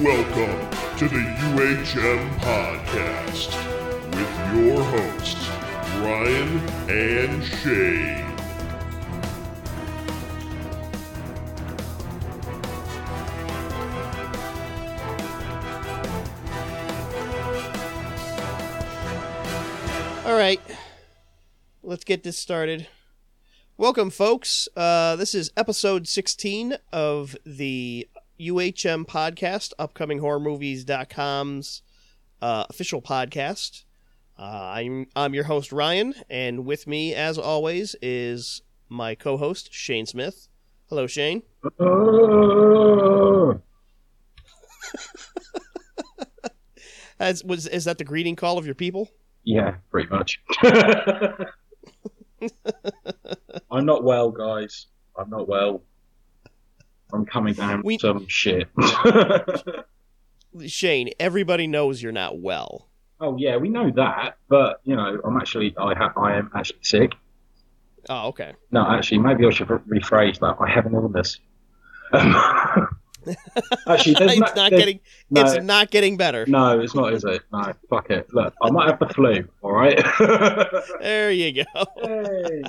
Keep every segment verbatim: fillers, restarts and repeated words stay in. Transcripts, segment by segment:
Welcome to the U H M Podcast with your hosts, Ryan and Shane. All right, let's get this started. Welcome, folks. Uh, this is episode sixteen of the U H M podcast, Upcoming Horror Movies dot com's uh, official podcast. Uh, I'm I'm your host, Ryan, and with me, as always, is my co-host, Shane Smith. Hello, Shane. Uh. As, was, is that the greeting call of your people? Yeah, pretty much. I'm not well, guys. I'm not well. I'm coming down we... with some shit. Shane, everybody knows you're not well. Oh, yeah, we know that. But, you know, I'm actually, I, ha- I am actually sick. Oh, okay. No, actually, maybe I should rephrase that. I have an illness. Um, actually, it's, no, not getting, no, it's not getting better. No, it's not, is it? No, fuck it. Look, I might have the flu, all right? There you go. Hey.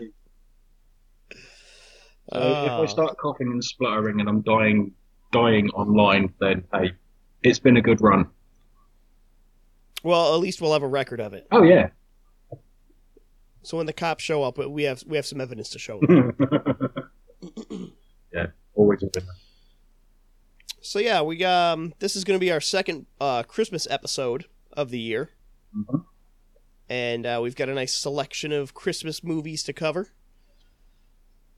So uh, if I start coughing and spluttering and I'm dying dying online, then hey, it's been a good run. Well, at least we'll have a record of it. Oh, yeah. So when the cops show up, we have we have some evidence to show up. Yeah, always a good one. So yeah, we um this is going to be our second uh, Christmas episode of the year, mm-hmm. and uh, we've got a nice selection of Christmas movies to cover.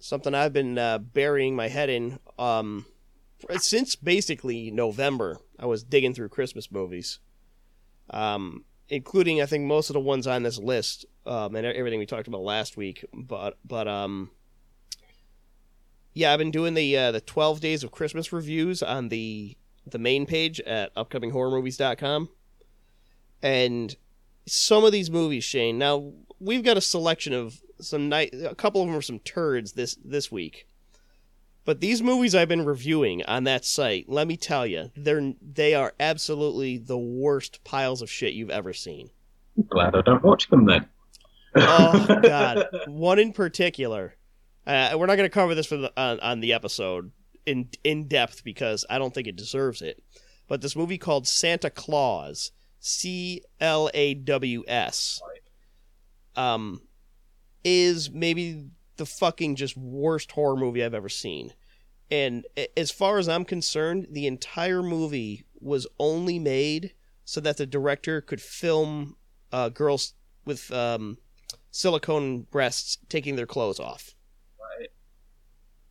Something I've been uh, burying my head in um since basically November. I was digging through Christmas movies, um including I think most of the ones on this list um, and everything we talked about last week. But but um. Yeah, I've been doing the uh, the twelve Days of Christmas reviews on the the main page at Upcoming Horror Movies dot com. And some of these movies, Shane, now we've got a selection of some night, a couple of them are some turds this, this week. But these movies I've been reviewing on that site, let me tell you, they're they are absolutely the worst piles of shit you've ever seen. I'm glad I don't watch them then. Oh, God. One in particular... Uh, we're not going to cover this for the, on, on the episode in in depth because I don't think it deserves it. But this movie called Santa Claus, C L A W S, um, is maybe the fucking just worst horror movie I've ever seen. And as far as I'm concerned, the entire movie was only made so that the director could film uh, girls with um, silicone breasts taking their clothes off.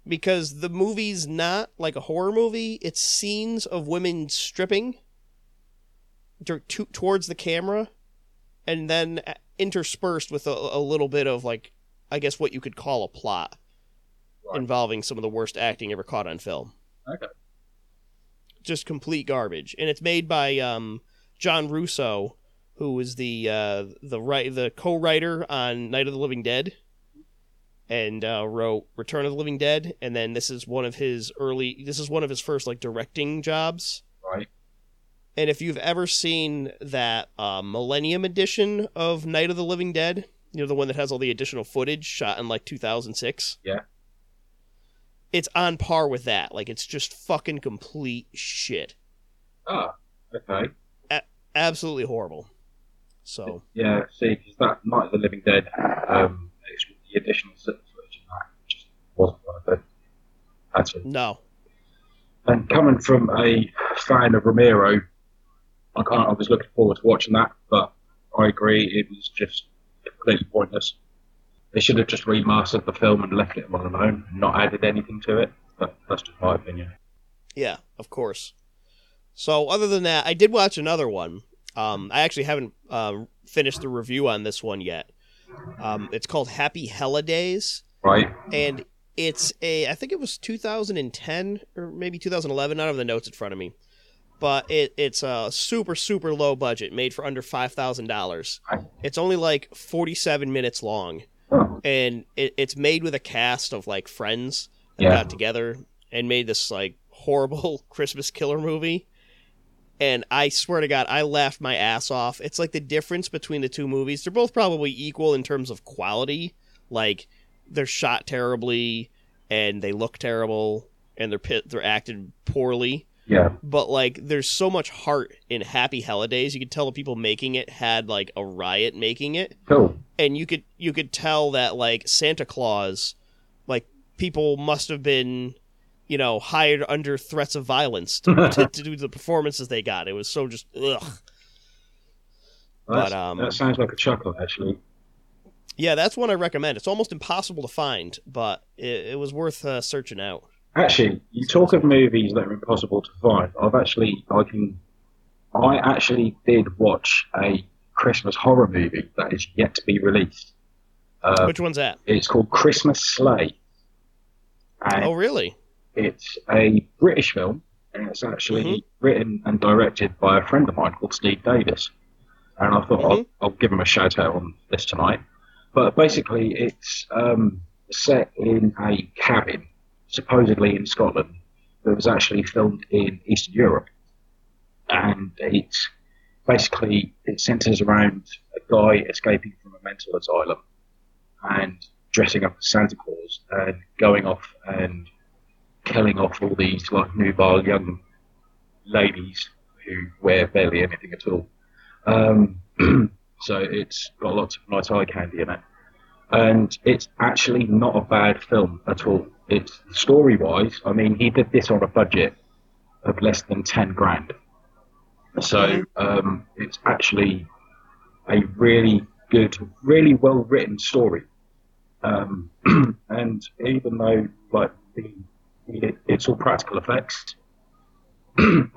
Because the movie's not like a horror movie. It's scenes of women stripping to, to, towards the camera and then interspersed with a, a little bit of, like, I guess what you could call a plot right. involving some of the worst acting ever caught on film. Okay. Just complete garbage. And it's made by um, John Russo, who is the, uh, the, right, the co-writer on Night of the Living Dead. And uh, wrote Return of the Living Dead, and then this is one of his early. This is one of his first like directing jobs. Right. And if you've ever seen that uh, Millennium edition of Night of the Living Dead, you know, the one that has all the additional footage shot in like two thousand six. Yeah. It's on par with that. Like it's just fucking complete shit. Ah, okay. A- absolutely horrible. So. Yeah. See, because that Night of the Living Dead. Um... The additional footage in that just wasn't one of them. That's it. No. And coming from a fan of Romero, I can't. I was looking forward to watching that, but I agree, it was just completely pointless. They should have just remastered the film and left it on its own, not added anything to it. But that's just my opinion. Yeah, of course. So other than that, I did watch another one. Um, I actually haven't uh, finished the review on this one yet. Um, it's called Happy Hella Days. Right. And it's a, I think it was two thousand ten or maybe two thousand eleven. I don't have the notes in front of me. But it, it's a super, super low budget, made for under five thousand dollars. Right. It's only like forty-seven minutes long. Oh. And it, it's made with a cast of like friends that yeah. got together and made this like horrible Christmas killer movie. And I swear to God, I laughed my ass off. It's like the difference between the two movies. They're both probably equal in terms of quality. Like, they're shot terribly, and they look terrible, and they're pit, they're acted poorly. Yeah. But, like, there's so much heart in Happy Hella Days. You could tell the people making it had, like, a riot making it. Oh. And you could you could tell that, like, Santa Claus, like, people must have been... you know, hired under threats of violence to, to, to do the performances they got. It was so just, ugh. Well, but, um, that sounds like a chuckle, actually. Yeah, that's one I recommend. It's almost impossible to find, but it, it was worth uh, searching out. Actually, you talk of movies that are impossible to find. I've actually, I can, I actually did watch a Christmas horror movie that is yet to be released. Uh, Which one's that? It's called Christmas Sleigh. And oh, really? It's a British film, and it's actually mm-hmm. written and directed by a friend of mine called Steve Davis. And I thought mm-hmm. I'll, I'll give him a shout out on this tonight. But basically, it's um, set in a cabin, supposedly in Scotland, that was actually filmed in Eastern Europe. And it's basically, it centres around a guy escaping from a mental asylum and dressing up as Santa Claus and going off and killing off all these like nubile young ladies who wear barely anything at all. Um, so it's got lots of nice eye candy in it. And it's actually not a bad film at all. It's story-wise, I mean, he did this on a budget of less than ten grand. So um, it's actually a really good, really well-written story. Um, and even though like the It, it's all practical effects,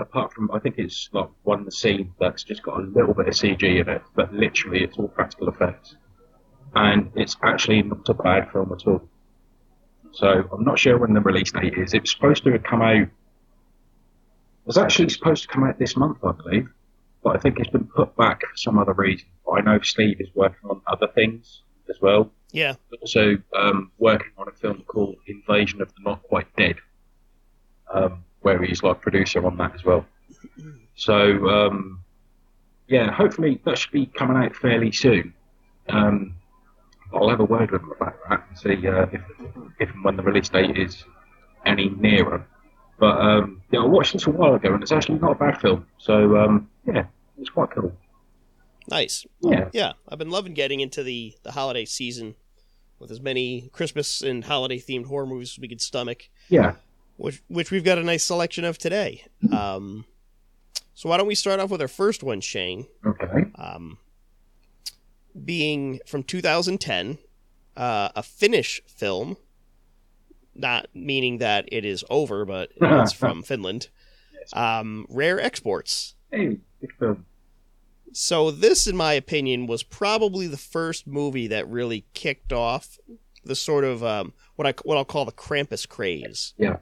apart from, I think it's like one scene that's just got a little bit of C G in it, but literally it's all practical effects. And it's actually not a bad film at all. So I'm not sure when the release date is. It was supposed to come out, it was actually supposed to come out this month, I believe, but I think it's been put back for some other reason. I know Steve is working on other things as well. Yeah. Also um, working on a film called Invasion of the Not Quite Dead, um, where he's like producer on that as well. So um, yeah, hopefully that should be coming out fairly soon. Um, I'll have a word with him about that and see uh, if if and when the release date is any nearer. But um, yeah, I watched this a while ago and it's actually not a bad film. So um, yeah, it's quite cool. Nice. Yeah. Yeah, I've been loving getting into the, the holiday season. With as many Christmas and holiday-themed horror movies as we could stomach. Yeah. Which which we've got a nice selection of today. Mm-hmm. Um, so why don't we start off with our first one, Shane. Okay. Um, being from two thousand ten, uh, a Finnish film, not meaning that it is over, but it's from Finland, um, Rare Exports. Hey, good film. So this, in my opinion, was probably the first movie that really kicked off the sort of um, what I what I'll call the Krampus craze. Yeah.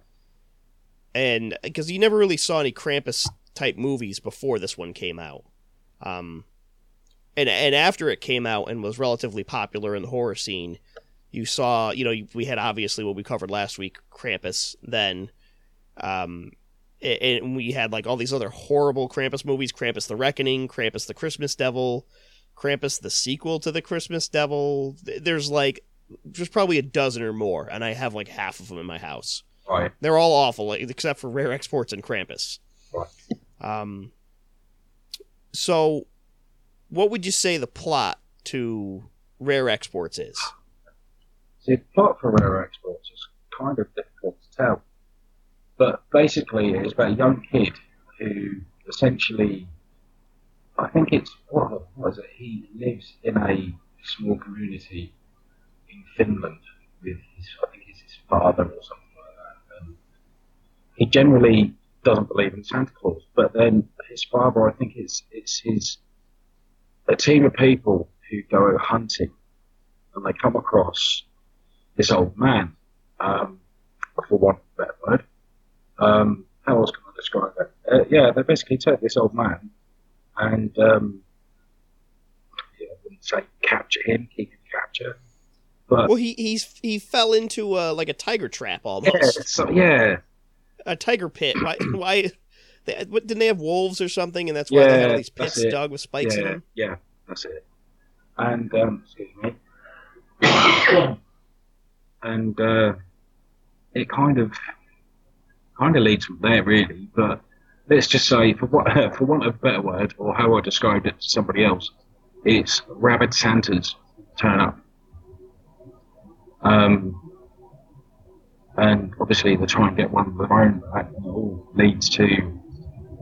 And because you never really saw any Krampus type movies before this one came out, um, and and after it came out and was relatively popular in the horror scene, you saw you know you, we had obviously what we covered last week, Krampus. Then, um. And we had, like, all these other horrible Krampus movies, Krampus the Reckoning, Krampus the Christmas Devil, Krampus the sequel to the Christmas Devil. There's, like, there's probably a dozen or more, and I have, like, half of them in my house. Right. They're all awful, like, except for Rare Exports and Krampus. Right. Um. So, what would you say the plot to Rare Exports is? See, the plot for Rare Exports is kind of difficult to tell. But basically, it's about a young kid who essentially, I think it's, what was it, he lives in a small community in Finland with his, I think it's his father or something like that. And he generally doesn't believe in Santa Claus, but then his father, I think it's, it's his, a team of people who go hunting and they come across this old man, um, for want of a better word. Um, how else can I describe that? Uh, yeah, they basically take this old man and, um, yeah, I wouldn't say capture him, he can capture. But, well, he he's, he fell into, uh, like, a tiger trap almost. Yeah, so, yeah. A tiger pit. Why? why They, what, didn't they have wolves or something? And that's why yeah, they had all these pits dug with spikes yeah, in them. Yeah, that's it. And um, excuse me. and uh, it kind of kind of leads from there, really. But let's just say, for what for want of a better word, or how I described it to somebody else, it's rabid Santas turn up. Um. And obviously they try and get one of their own back, and it all leads to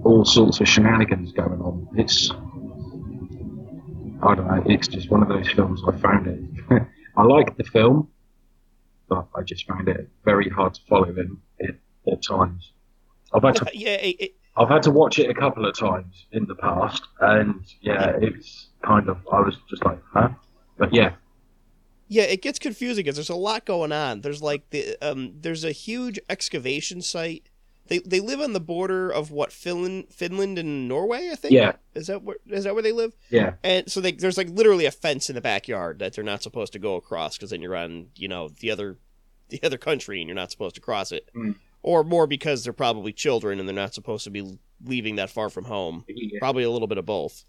all sorts of shenanigans going on. It's, I don't know, it's just one of those films. I found it, I liked the film, but I just found it very hard to follow in it at times. I've had to, yeah, it, it, I've had to watch it a couple of times in the past, and yeah, it was kind of, I was just like, huh? But yeah. Yeah, it gets confusing because there's a lot going on. There's like the um, there's a huge excavation site. They they live on the border of what Finland, Finland and Norway, I think. Yeah, is that where is that where they live? Yeah, and so they, there's like literally a fence in the backyard that they're not supposed to go across, because then you're on, you know, the other the other country and you're not supposed to cross it, mm. or more because they're probably children and they're not supposed to be leaving that far from home. Yeah. Probably a little bit of both.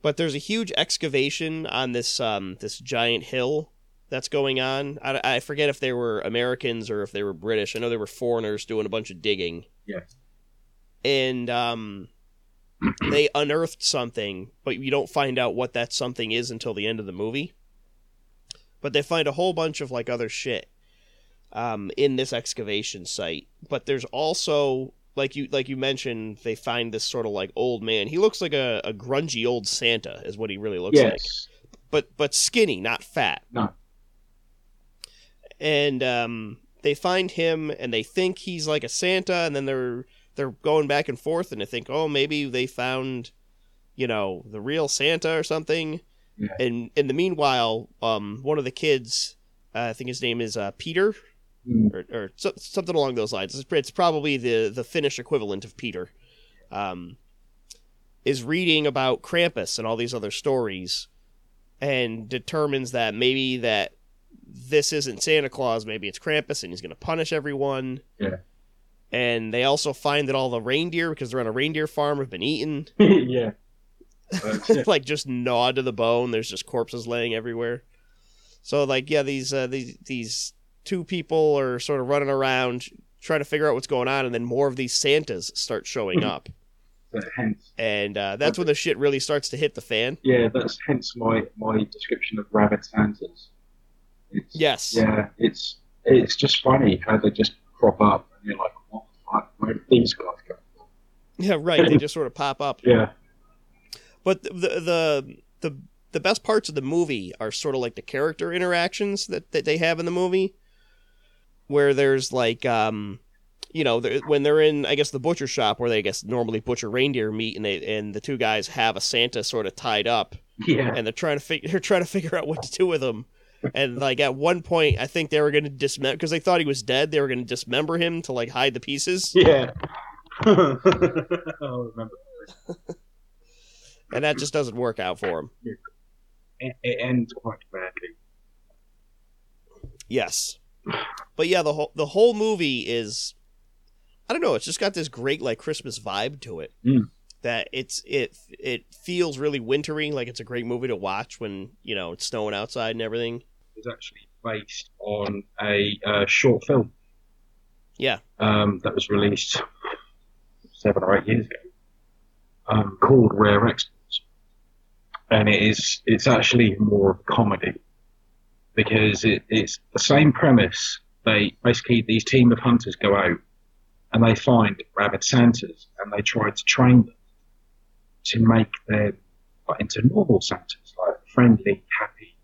But there's a huge excavation on this um, this giant hill that's going on. I, I forget if they were Americans or if they were British. I know they were foreigners doing a bunch of digging. Yeah. And um, they unearthed something, but you don't find out what that something is until the end of the movie. But they find a whole bunch of like other shit um, in this excavation site. But there's also... Like you like you mentioned, they find this sort of like old man. He looks like a, a grungy old Santa is what he really looks yes. like. But but skinny, not fat. No. And um, they find him and they think he's like a Santa, and then they're they're going back and forth and they think, oh, maybe they found, you know, the real Santa or something. Yeah. And in the meanwhile, um, one of the kids, uh, I think his name is uh, Peter. Mm. Or, or so, something along those lines. It's, it's probably the, the Finnish equivalent of Peter. Um, is reading about Krampus and all these other stories, and determines that maybe that this isn't Santa Claus. Maybe it's Krampus, and he's going to punish everyone. Yeah. And they also find that all the reindeer, because they're on a reindeer farm, have been eaten. yeah. Like just gnawed to the bone. There's just corpses laying everywhere. So like yeah, these uh, these these. Two people are sort of running around trying to figure out what's going on, and then more of these Santas start showing up. But hence, and uh, that's when the shit really starts to hit the fan. Yeah, that's hence my, my description of rabid Santas. It's, yes. Yeah, it's it's just funny how they just crop up, and you're like, what the fuck, where did these guys come from? Yeah, right, they just sort of pop up. Yeah. But the the... the the best parts of the movie are sort of like the character interactions that, that they have in the movie. Where there's like, um, you know, there, when they're in, I guess, the butcher shop where they, I guess, normally butcher reindeer meat, and they and the two guys have a Santa sort of tied up, yeah, and they're trying to figure they're trying to figure out what to do with him, and like at one point, I think they were going to dismember, because they thought he was dead. They were going to dismember him to like hide the pieces. Yeah, I remember. And that just doesn't work out for him. It, it ends quite badly. Yes. But yeah, the whole the whole movie is, I don't know, it's just got this great like Christmas vibe to it. Mm. That it's it it feels really wintry, like it's a great movie to watch when, you know, it's snowing outside and everything. It's actually based on a uh, short film. Yeah. Um, that was released seven or eight years ago. Um, called Rare Exports, and it is it's actually more comedy. Because it, it's the same premise. They basically, these team of hunters go out and they find rabid Santas, and they try to train them to make them like, into normal Santas, like friendly, happy,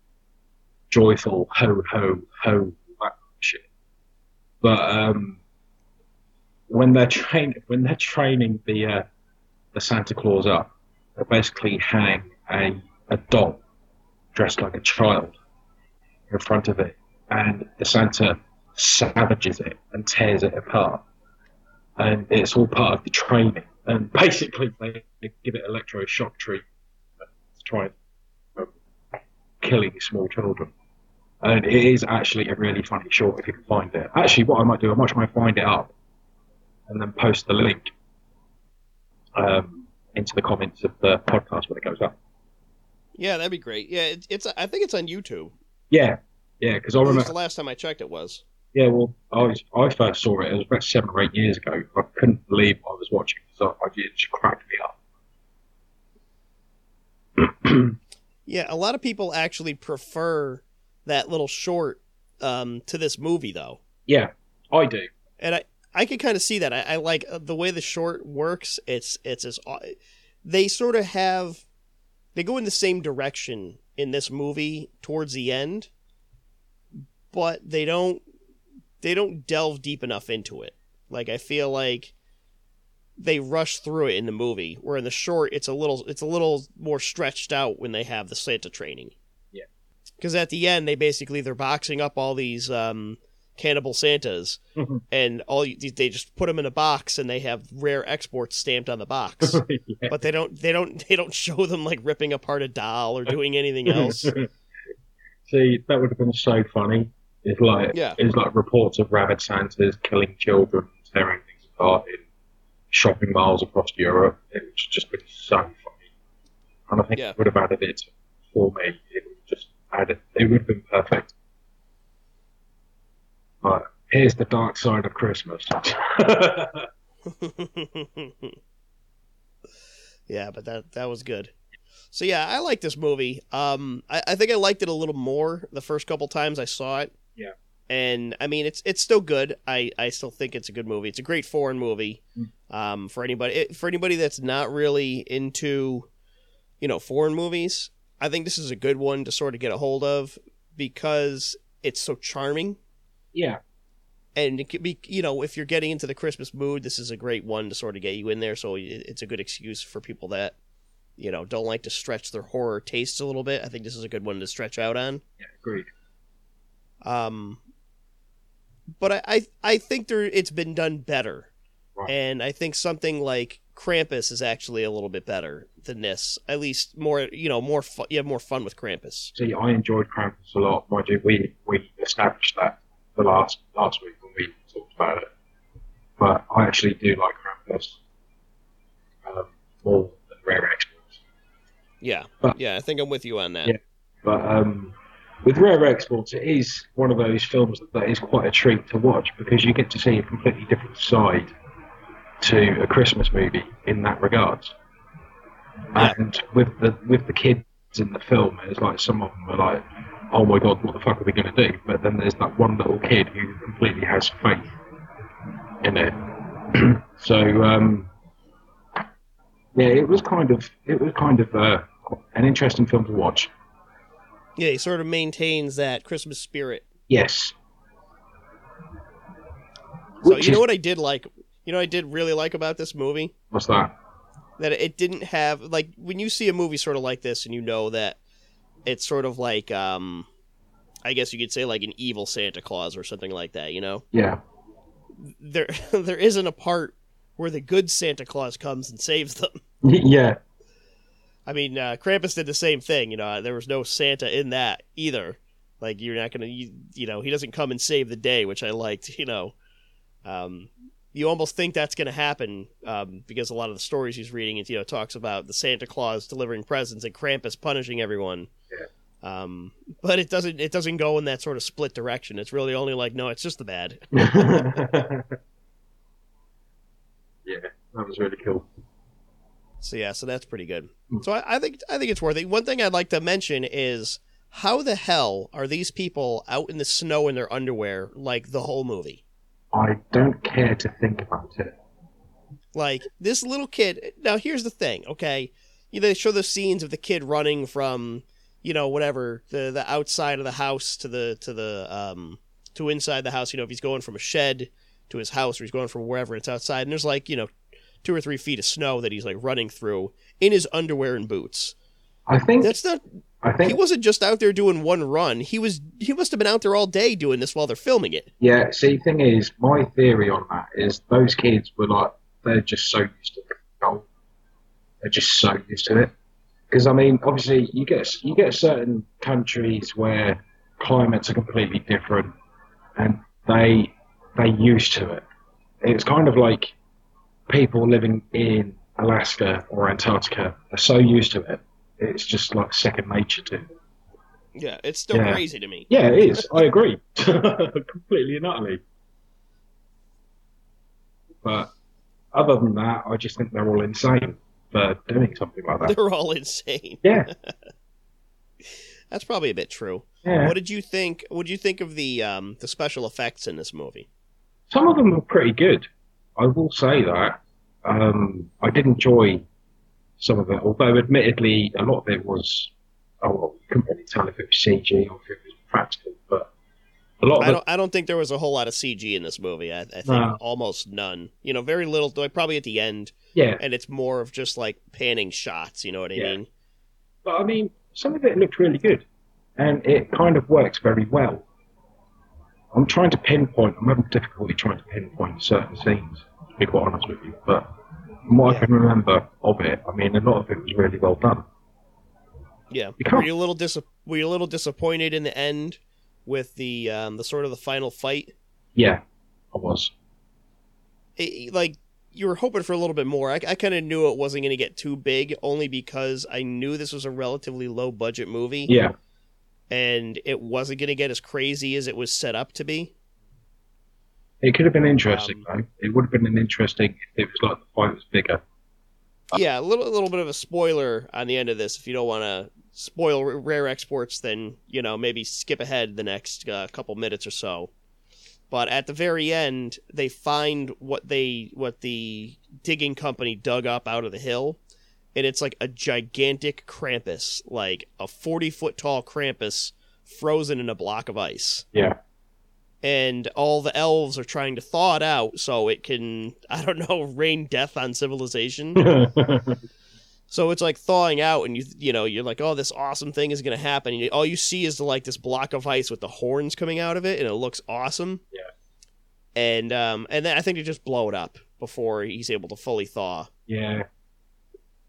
joyful, ho ho ho, that shit. But um, when they're train when they're training the uh, the Santa Claus up, they basically hang a a doll dressed like a child in front of it, and the Santa savages it and tears it apart, and it's all part of the training. And basically they, they give it electroshock treatment to try and killing small children, and it is actually a really funny short if you can find it. Actually what I might do, I might try and find it up and then post the link um, into the comments of the podcast when it goes up. Yeah, that'd be great. Yeah, it, it's. I think it's on YouTube. Yeah, yeah, because I remember the last time I checked, it was. Yeah, well, I was, I first saw it. It was about seven or eight years ago. I couldn't believe I was watching because I, I it just cracked me up. Yeah, a lot of people actually prefer that little short um, to this movie, though. Yeah, I do, and I I can kind of see that. I, I like the way the short works. It's it's as they sort of have they go in the same direction in this movie towards the end, but they don't. They don't delve deep enough into it. Like, I feel like they rush through it in the movie, where in the short, it's a little it's a little more stretched out when they have the Santa training. Yeah. Because at the end, they basically, they're boxing up all these um, cannibal Santas, mm-hmm. and all you, they just put them in a box, and they have Rare Exports stamped on the box. Yeah. But they don't they don't they don't show them like ripping apart a doll or doing anything else. See, that would have been so funny. It's like yeah. it's like reports of rabid Santas killing children, tearing things apart in shopping malls across Europe. It's just been so funny, and I think yeah. it would have added it for me. It would have just added. It would have been perfect. But here's the dark side of Christmas. Yeah, but that that was good. So yeah, I like this movie. Um, I, I think I liked it a little more the first couple times I saw it. Yeah. And I mean, it's it's still good. I, I still think it's a good movie. It's a great foreign movie. Um, for anybody it, for anybody that's not really into, you know, foreign movies, I think this is a good one to sort of get a hold of because it's so charming. Yeah. And it could be, you know, if you're getting into the Christmas mood, this is a great one to sort of get you in there. So it's a good excuse for people that, you know, don't like to stretch their horror tastes a little bit. I think this is a good one to stretch out on. Yeah, agreed. Um, but I, I, I think there it's been done better, right. And I think something like Krampus is actually a little bit better than this. At least more, you know, more fu- you have more fun with Krampus. See, I enjoyed Krampus a lot. Mind you, we we established that the last last week when we talked about it. But I actually do like Krampus um, more than Rare Exports. Yeah, but, yeah, I think I'm with you on that. Yeah, but um. With Rare Exports, it is one of those films that is quite a treat to watch because you get to see a completely different side to a Christmas movie in that regard. Yeah. And with the with the kids in the film, it's like some of them are like, oh my god, what the fuck are we going to do? But then there's that one little kid who completely has faith in it. So, um, yeah, it was kind of, it was kind of uh, an interesting film to watch. Yeah, he sort of maintains that Christmas spirit. Yes. So you know what I did like? You know what I did really like about this movie? What's that? That it didn't have, like, when you see a movie sort of like this and you know that it's sort of like, um, I guess you could say like an evil Santa Claus or something like that, you know? Yeah. There, there isn't a part where the good Santa Claus comes and saves them. Yeah. I mean, uh, Krampus did the same thing, you know, there was no Santa in that either. Like, you're not going to, you, you know, he doesn't come and save the day, which I liked, you know. Um, you almost think that's going to happen um, because a lot of the stories he's reading, it, you know, talks about the Santa Claus delivering presents and Krampus punishing everyone. Yeah. Um, but it doesn't, it doesn't go in that sort of split direction. It's really only like, no, it's just the bad. Yeah, that was really cool. So yeah, so that's pretty good. So I, I think I think it's worth it. One thing I'd like to mention is how the hell are these people out in the snow in their underwear like the whole movie? I don't care to think about it. Like this little kid. Now here's the thing, okay? You know, they show the scenes of the kid running from, you know, whatever the the outside of the house to the to the um to inside the house. You know, if he's going from a shed to his house or he's going from wherever it's outside, and there's like, you know, two or three feet of snow that he's like running through in his underwear and boots. I think that's not, I think he wasn't just out there doing one run. He was, he must've been out there all day doing this while they're filming it. Yeah. See, thing is, my theory on that is those kids were like, they're just so used to it. They're just so used to it. Cause I mean, obviously you get, you get certain countries where climates are completely different and they, they're used to it. It's kind of like people living in Alaska or Antarctica are so used to it, it's just like second nature to them. Yeah, it's still yeah. crazy to me. Yeah, it is. I agree. Completely and utterly. But other than that, I just think they're all insane for doing something like that. They're all insane. Yeah. That's probably a bit true. Yeah. What did you think? What did you think of the um, the special effects in this movie? Some of them were pretty good. I will say that. Um, I did enjoy some of it, although admittedly, a lot of it was... Oh, well, you couldn't really tell if it was C G or if it was practical, but a lot of I don't, the... I don't think there was a whole lot of C G in this movie. I, I think no. almost none. You know, very little, like probably at the end. Yeah. And it's more of just like panning shots, you know what I yeah. mean? But I mean, some of it looked really good, and it kind of works very well. I'm trying to pinpoint, I'm having difficulty trying to pinpoint certain scenes, to be quite honest with you, but from what yeah. I can remember of it, I mean, a lot of it was really well done. Yeah, you were you a little dis- were you a little disappointed in the end with the um, the sort of the final fight? Yeah, I was. It, like you were hoping for a little bit more. I, I kind of knew it wasn't going to get too big, only because I knew this was a relatively low budget movie. Yeah, and it wasn't going to get as crazy as it was set up to be. It could have been interesting, um, though. It would have been an interesting if it was like the fight was bigger. Yeah, a little a little bit of a spoiler on the end of this. If you don't want to spoil Rare Exports, then, you know, maybe skip ahead the next uh, couple minutes or so. But at the very end, they find what they what the digging company dug up out of the hill, and it's like a gigantic Krampus, like a forty-foot-tall Krampus frozen in a block of ice. Yeah. And all the elves are trying to thaw it out so it can, I don't know, rain death on civilization. So it's like thawing out, and you you know, you're like, oh, this awesome thing is going to happen. And all you see is like this block of ice with the horns coming out of it, and it looks awesome. Yeah. And um, and then I think they just blow it up before he's able to fully thaw. Yeah.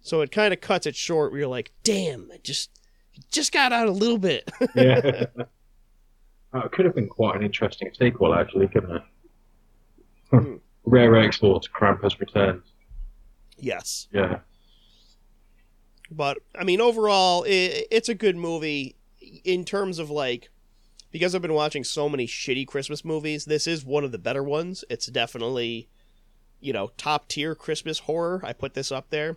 So it kind of cuts it short. Where you're like, damn, it just it just got out a little bit. Yeah. Oh, it could have been quite an interesting sequel, actually, couldn't it? Hmm. Rare Exports, Krampus Returns. Yes. Yeah. But, I mean, overall, it, it's a good movie in terms of, like, because I've been watching so many shitty Christmas movies, this is one of the better ones. It's definitely, you know, top-tier Christmas horror. I put this up there.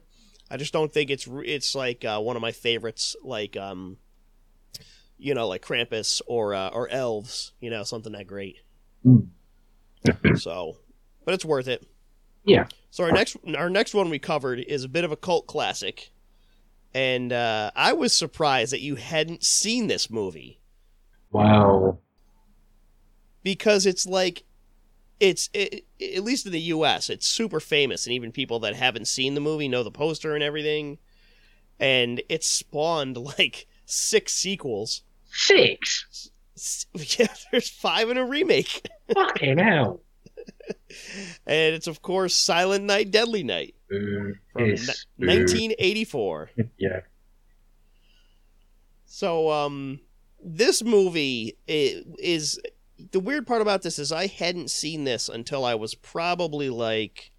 I just don't think it's, it's like, uh, one of my favorites, like, um... you know, like Krampus or uh, or Elves, you know, something that great. Mm. So, but it's worth it. Yeah. So our next our next one we covered is a bit of a cult classic, and uh, I was surprised that you hadn't seen this movie. Wow. Because it's like, it's it, at least in the U S, it's super famous, and even people that haven't seen the movie know the poster and everything, and it spawned like six sequels. Six? Yeah, there's five in a remake. Fucking hell. And it's, of course, Silent Night, Deadly Night. Ooh, from yes, na- nineteen eighty-four. Yeah. So, um, this movie is, is... The weird part about this is I hadn't seen this until I was probably like...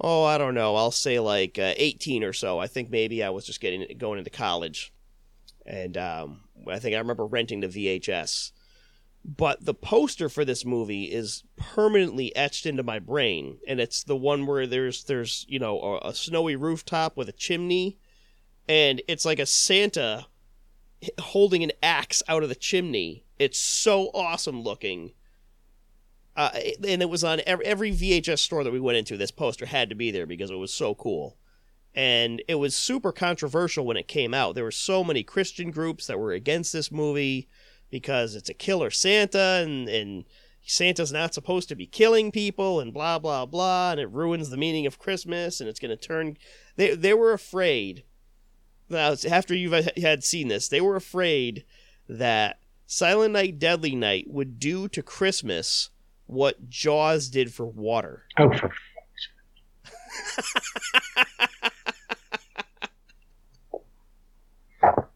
Oh, I don't know. I'll say like uh, eighteen or so. I think maybe I was just getting going into college. And um, I think I remember renting the V H S. But the poster for this movie is permanently etched into my brain. And it's the one where there's, there's you know, a, a snowy rooftop with a chimney. And it's like a Santa holding an axe out of the chimney. It's so awesome looking. Uh, and it was on every, every V H S store that we went into. This poster had to be there because it was so cool. And it was super controversial when it came out. There were so many Christian groups that were against this movie because it's a killer Santa, and, and Santa's not supposed to be killing people, and blah, blah, blah, and it ruins the meaning of Christmas, and it's going to turn... They they were afraid... Now, after you had seen this, they were afraid that Silent Night, Deadly Night would do to Christmas what Jaws did for water. Oh, for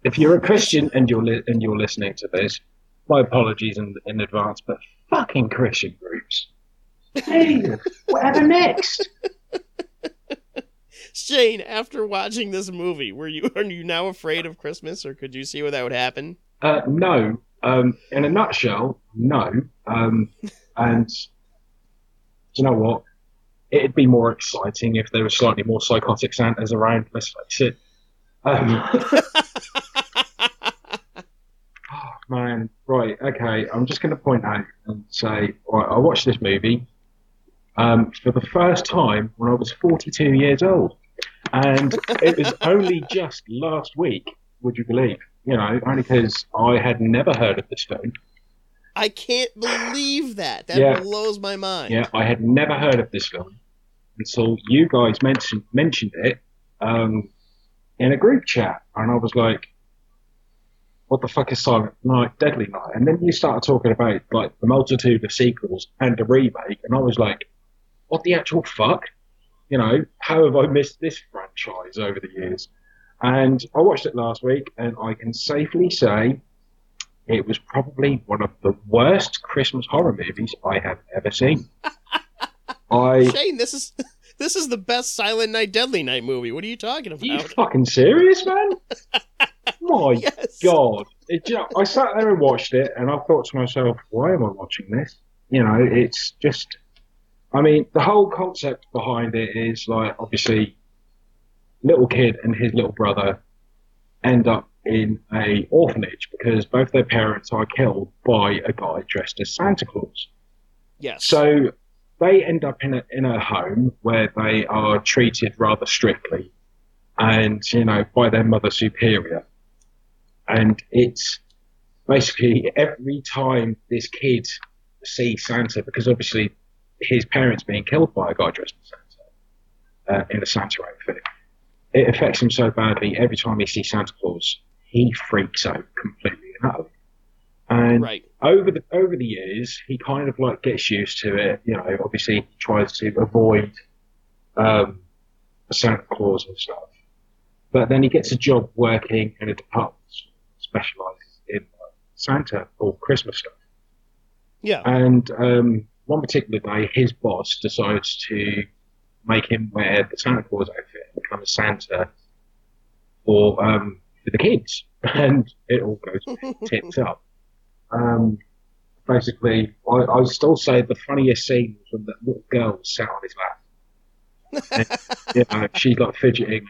if you're a Christian and you're li- and you're listening to this, my apologies in, in advance, but fucking Christian groups. Hey, whatever next. Shane, after watching this movie, were you are you now afraid of Christmas, or could you see where that would happen? Uh, no. Um, in a nutshell, no. Um, and do you know what? It'd be more exciting if there were slightly more psychotic Santas around, let's face it. Um, oh, man. Right, okay. I'm just going to point out and say, all right, I watched this movie um, for the first time when I was forty-two years old. And it was only just last week, would you believe? You know, only because I had never heard of this film. I can't believe that. That yeah. blows my mind. Yeah, I had never heard of this film until you guys mentioned mentioned it um, in a group chat. And I was like, what the fuck is Silent Night, Deadly Night? And then you started talking about like the multitude of sequels and the remake. And I was like, what the actual fuck? You know, how have I missed this franchise over the years? And I watched it last week, and I can safely say it was probably one of the worst Christmas horror movies I have ever seen. I, Shane, this is this is the best Silent Night, Deadly Night movie. What are you talking about? Are you fucking serious, man? My yes. God. It, you know, I sat there and watched it, and I thought to myself, why am I watching this? You know, it's just... I mean, the whole concept behind it is, like, obviously, little kid and his little brother end up in a orphanage because both their parents are killed by a guy dressed as Santa Claus. Yes. So they end up in a in a home where they are treated rather strictly, and you know, by their mother superior. And it's basically every time this kid sees Santa, because obviously his parents being killed by a guy dressed as Santa uh, in a Santa outfit, it affects him so badly. Every time he sees Santa Claus, he freaks out completely and utterly. And right. over the over the years, he kind of like gets used to it. You know, obviously he tries to avoid um, Santa Claus and stuff. But then he gets a job working in a department store that specialises in uh, Santa or Christmas stuff. Yeah. And um, one particular day, his boss decides to make him wear the Santa Claus outfit and become a Santa for um, for the kids, and it all goes tits up. Um, basically, I, I still say the funniest scene was when that little girl sat on his lap. And, you know, she's like fidgeting,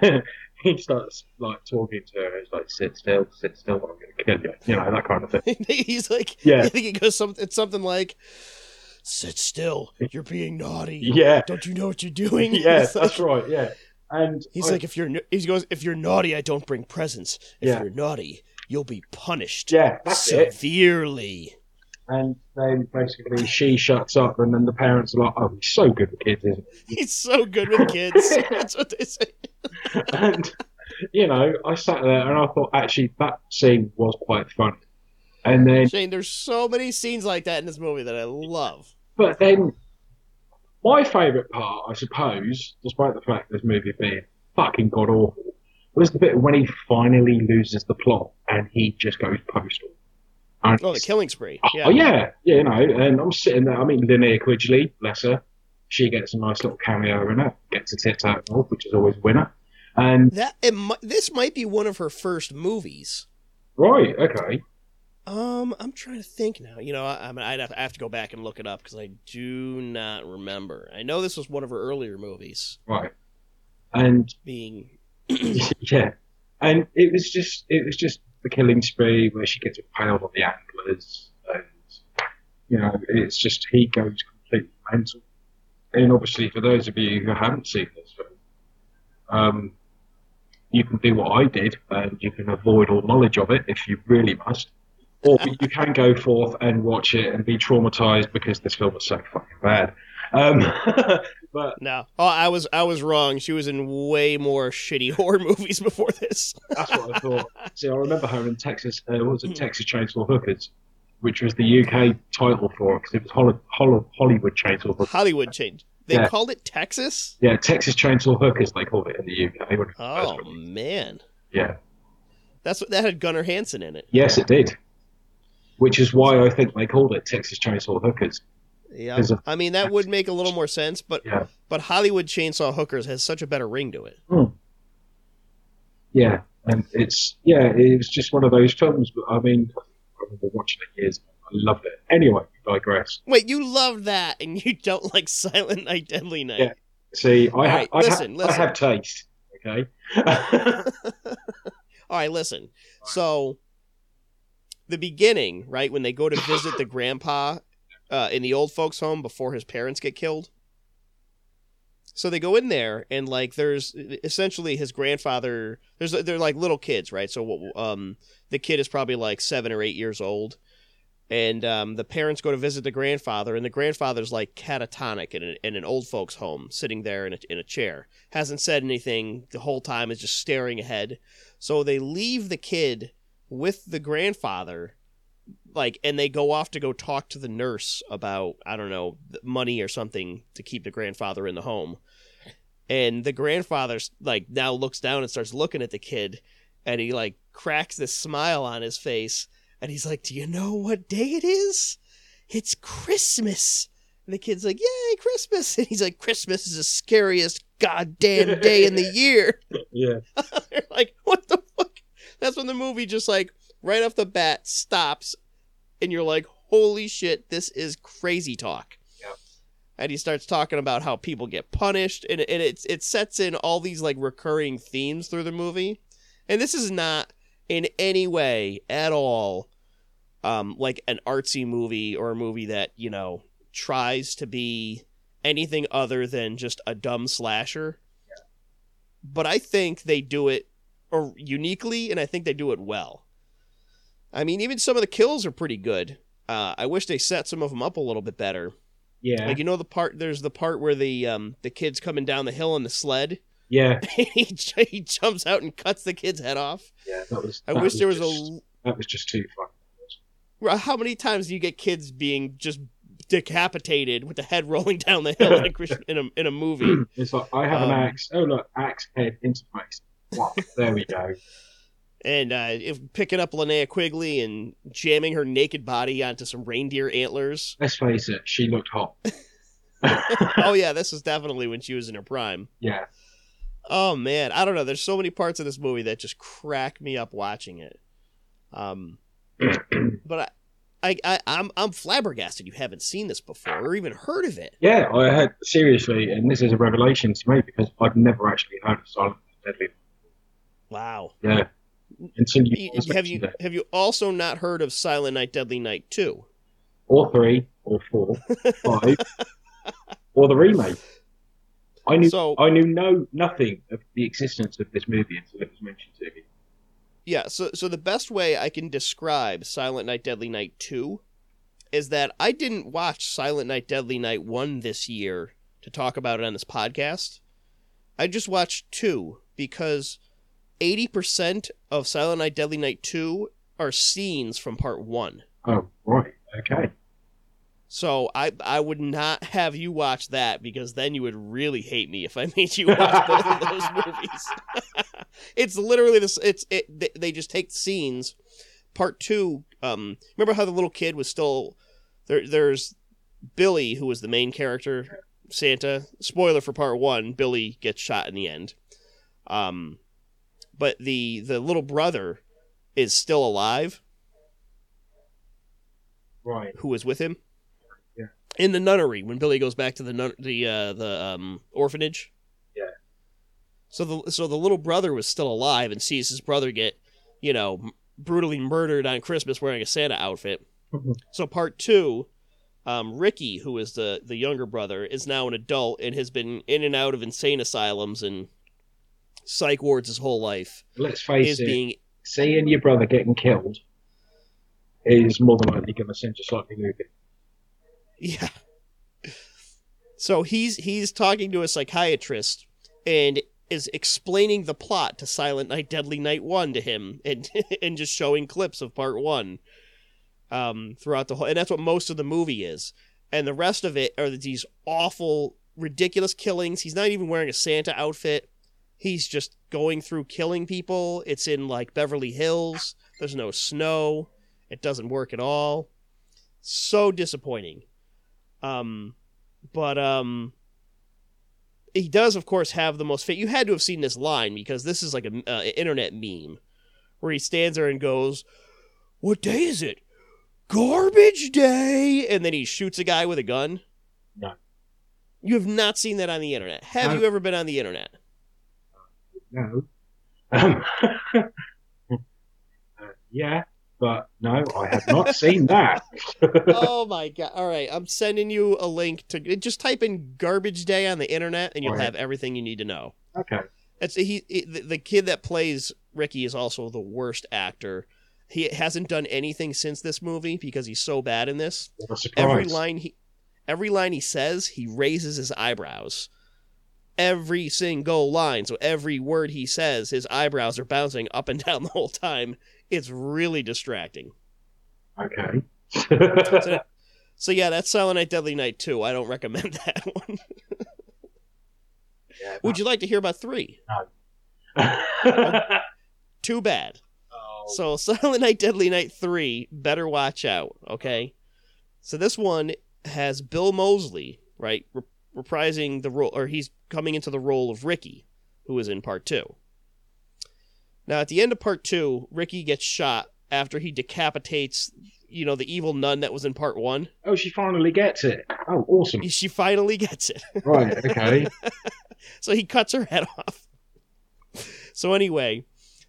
and he starts like talking to her. He's like, "Sit still, sit still, or I'm going to kill you." You know, that kind of thing. He's like, "Yeah." I think it goes something. It's something like, "Sit still, you're being naughty. Yeah. Don't you know what you're doing?" Yeah, like, that's right, yeah. And he's I, like, if you're he goes, if you're naughty, I don't bring presents. If yeah. you're naughty, you'll be punished yeah, that's severely. It. And then basically she shuts up, and then the parents are like, "Oh, he's so good with kids, isn't he?" He's so good with kids. That's what they say. And, you know, I sat there and I thought, actually, that scene was quite funny. And then Shane, there's so many scenes like that in this movie that I love. But then, my favourite part, I suppose, despite the fact this movie being fucking god-awful, was the bit when he finally loses the plot and he just goes postal. And oh, the killing spree. Oh, yeah. Oh, yeah, yeah, you know, and I'm sitting there, I mean, Linnea Quigley, bless her, she gets a nice little cameo in it, gets a tit out, which is always a winner. And that, it, this might be one of her first movies. Right, okay. Um, I'm trying to think now. You know, I, I mean, I'd have, I have to go back and look it up because I do not remember. I know this was one of her earlier movies, right? And being, yeah, and it was just, it was just the killing spree where she gets impaled on the antlers, and you know, it's just he goes completely mental. And obviously, for those of you who haven't seen this film, um, you can do what I did, and you can avoid all knowledge of it if you really must. Or you can go forth and watch it and be traumatized because this film was so fucking bad. Um, but no, oh, I was I was wrong. She was in way more shitty horror movies before this. That's what I thought. See, I remember her in Texas. Uh, what was it, Texas Chainsaw Hookers, which was the U K title for it because it was Hol- Hol- Hollywood Chainsaw Hookers. Hollywood Chainsaw. They yeah. called it Texas. Yeah, Texas Chainsaw Hookers. They called it in the U K. Oh man. Yeah. That's what that had Gunnar Hansen in it. Yes, it did. Which is why I think they called it Texas Chainsaw Hookers. Yeah, I mean, that would make a little more sense, but yeah. but Hollywood Chainsaw Hookers has such a better ring to it. Hmm. Yeah, and it's yeah, it was just one of those films. But I mean, I remember watching it years ago. I loved it. Anyway, I digress. Wait, you love that, and you don't like Silent Night, Deadly Night? Yeah. See, I, right, ha- listen, I, ha- listen. I have taste, okay? All right, listen. So, the beginning, right, when they go to visit the grandpa uh, in the old folks' home before his parents get killed. So they go in there, and, like, there's essentially his grandfather. There's They're, like, little kids, right? So um, the kid is probably, like, seven or eight years old. And um, the parents go to visit the grandfather, and the grandfather's, like, catatonic in, a, in an old folks' home, sitting there in a, in a chair. Hasn't said anything the whole time, is just staring ahead. So they leave the kid with the grandfather, like, and they go off to go talk to the nurse about, I don't know, money or something to keep the grandfather in the home. And the grandfather, like, now looks down and starts looking at the kid, and he, like, cracks this smile on his face. And he's like, do you know what day it is? It's Christmas. And the kid's like, yay, Christmas. And he's like, Christmas is the scariest goddamn day in the year. Yeah. They're like, what the fuck? That's when the movie just, like, right off the bat stops. And you're like, holy shit, this is crazy talk. Yeah. And he starts talking about how people get punished. And, and it, it sets in all these, like, recurring themes through the movie. And this is not... in any way at all, um, like an artsy movie or a movie that, you know, tries to be anything other than just a dumb slasher. Yeah. But I think they do it or uniquely, and I think they do it well. I mean, even some of the kills are pretty good. Uh, I wish they set some of them up a little bit better. Yeah. Like, you know, the part, there's the part where the, um, the kid's coming down the hill on the sled. Yeah, he, he jumps out and cuts the kid's head off. Yeah, that was. I that wish was there was just, a. That was just too fun. How many times do you get kids being just decapitated with the head rolling down the hill in, a, in a in a movie? It's like, I have um, an axe. Oh look, axe head into face. Wow, there we go. And uh, if picking up Linnea Quigley and jamming her naked body onto some reindeer antlers. Let's face it, she looked hot. Oh yeah, this was definitely when she was in her prime. Yeah. Oh, man. I don't know. There's so many parts of this movie that just crack me up watching it. Um, but I, I, I, I'm I'm flabbergasted you haven't seen this before or even heard of it. Yeah, I had, seriously, and this is a revelation to me because I've never actually heard of Silent Night Deadly. Wow. Yeah. Until you have, you, have you also not heard of Silent Night Deadly Night two? Or three, or four, five, or the remake. I knew so, I knew no nothing of the existence of this movie until it was mentioned to me. Yeah, so so the best way I can describe Silent Night Deadly Night two is that I didn't watch Silent Night Deadly Night one this year to talk about it on this podcast. I just watched two because eighty percent of Silent Night Deadly Night two are scenes from part one. Oh, right. Okay. So I I would not have you watch that because then you would really hate me if I made you watch both of those movies. It's literally this. It's it. They just take scenes. Part two. Um, remember how the little kid was still there? There's Billy, who was the main character, Santa. Spoiler for part one: Billy gets shot in the end. Um, but the the little brother is still alive. Right. Who was with him? In the nunnery, when Billy goes back to the nun- the uh, the um, orphanage, yeah. So the so the little brother was still alive and sees his brother get, you know, brutally murdered on Christmas wearing a Santa outfit. Mm-hmm. So part two, um, Ricky, who is the the younger brother, is now an adult and has been in and out of insane asylums and psych wards his whole life. Let's face it, being... seeing your brother getting killed is more than likely going to send you slightly moving. Yeah. So he's he's talking to a psychiatrist and is explaining the plot to Silent Night Deadly Night one to him and and just showing clips of part one um, throughout the whole... And that's what most of the movie is. And the rest of it are these awful, ridiculous killings. He's not even wearing a Santa outfit. He's just going through killing people. It's in, like, Beverly Hills. There's no snow. It doesn't work at all. So disappointing. Um, but um, he does, of course, have the most fit. You had to have seen this line, because this is like an uh, internet meme where he stands there and goes, "What day is it? Garbage day!" And then he shoots a guy with a gun. No. You have not seen that on the internet. Have no. you ever been on the internet? No. Um, uh, yeah, but no, I have not seen that. Oh my god! All right, I'm sending you a link to just type in "garbage day" on the internet, and you'll right. have everything you need to know. Okay. That's he. The kid that plays Ricky is also the worst actor. He hasn't done anything since this movie because he's so bad in this. What a surprise. Every line he, every line he says, he raises his eyebrows. Every single line. So every word he says, his eyebrows are bouncing up and down the whole time. It's really distracting. Okay. so, so yeah, that's Silent Night, Deadly Night two. I don't recommend that one. Yeah, would you like to hear about three? No. Oh, too bad. Oh. So Silent Night, Deadly Night three, better watch out, okay? So this one has Bill Moseley, right, Re- reprising the role, or he's coming into the role of Ricky, who is in part two. Now, at the end of part two, Ricky gets shot after he decapitates, you know, the evil nun that was in part one. Oh, she finally gets it. Oh, awesome. She finally gets it. Right, okay. So he cuts her head off. So anyway,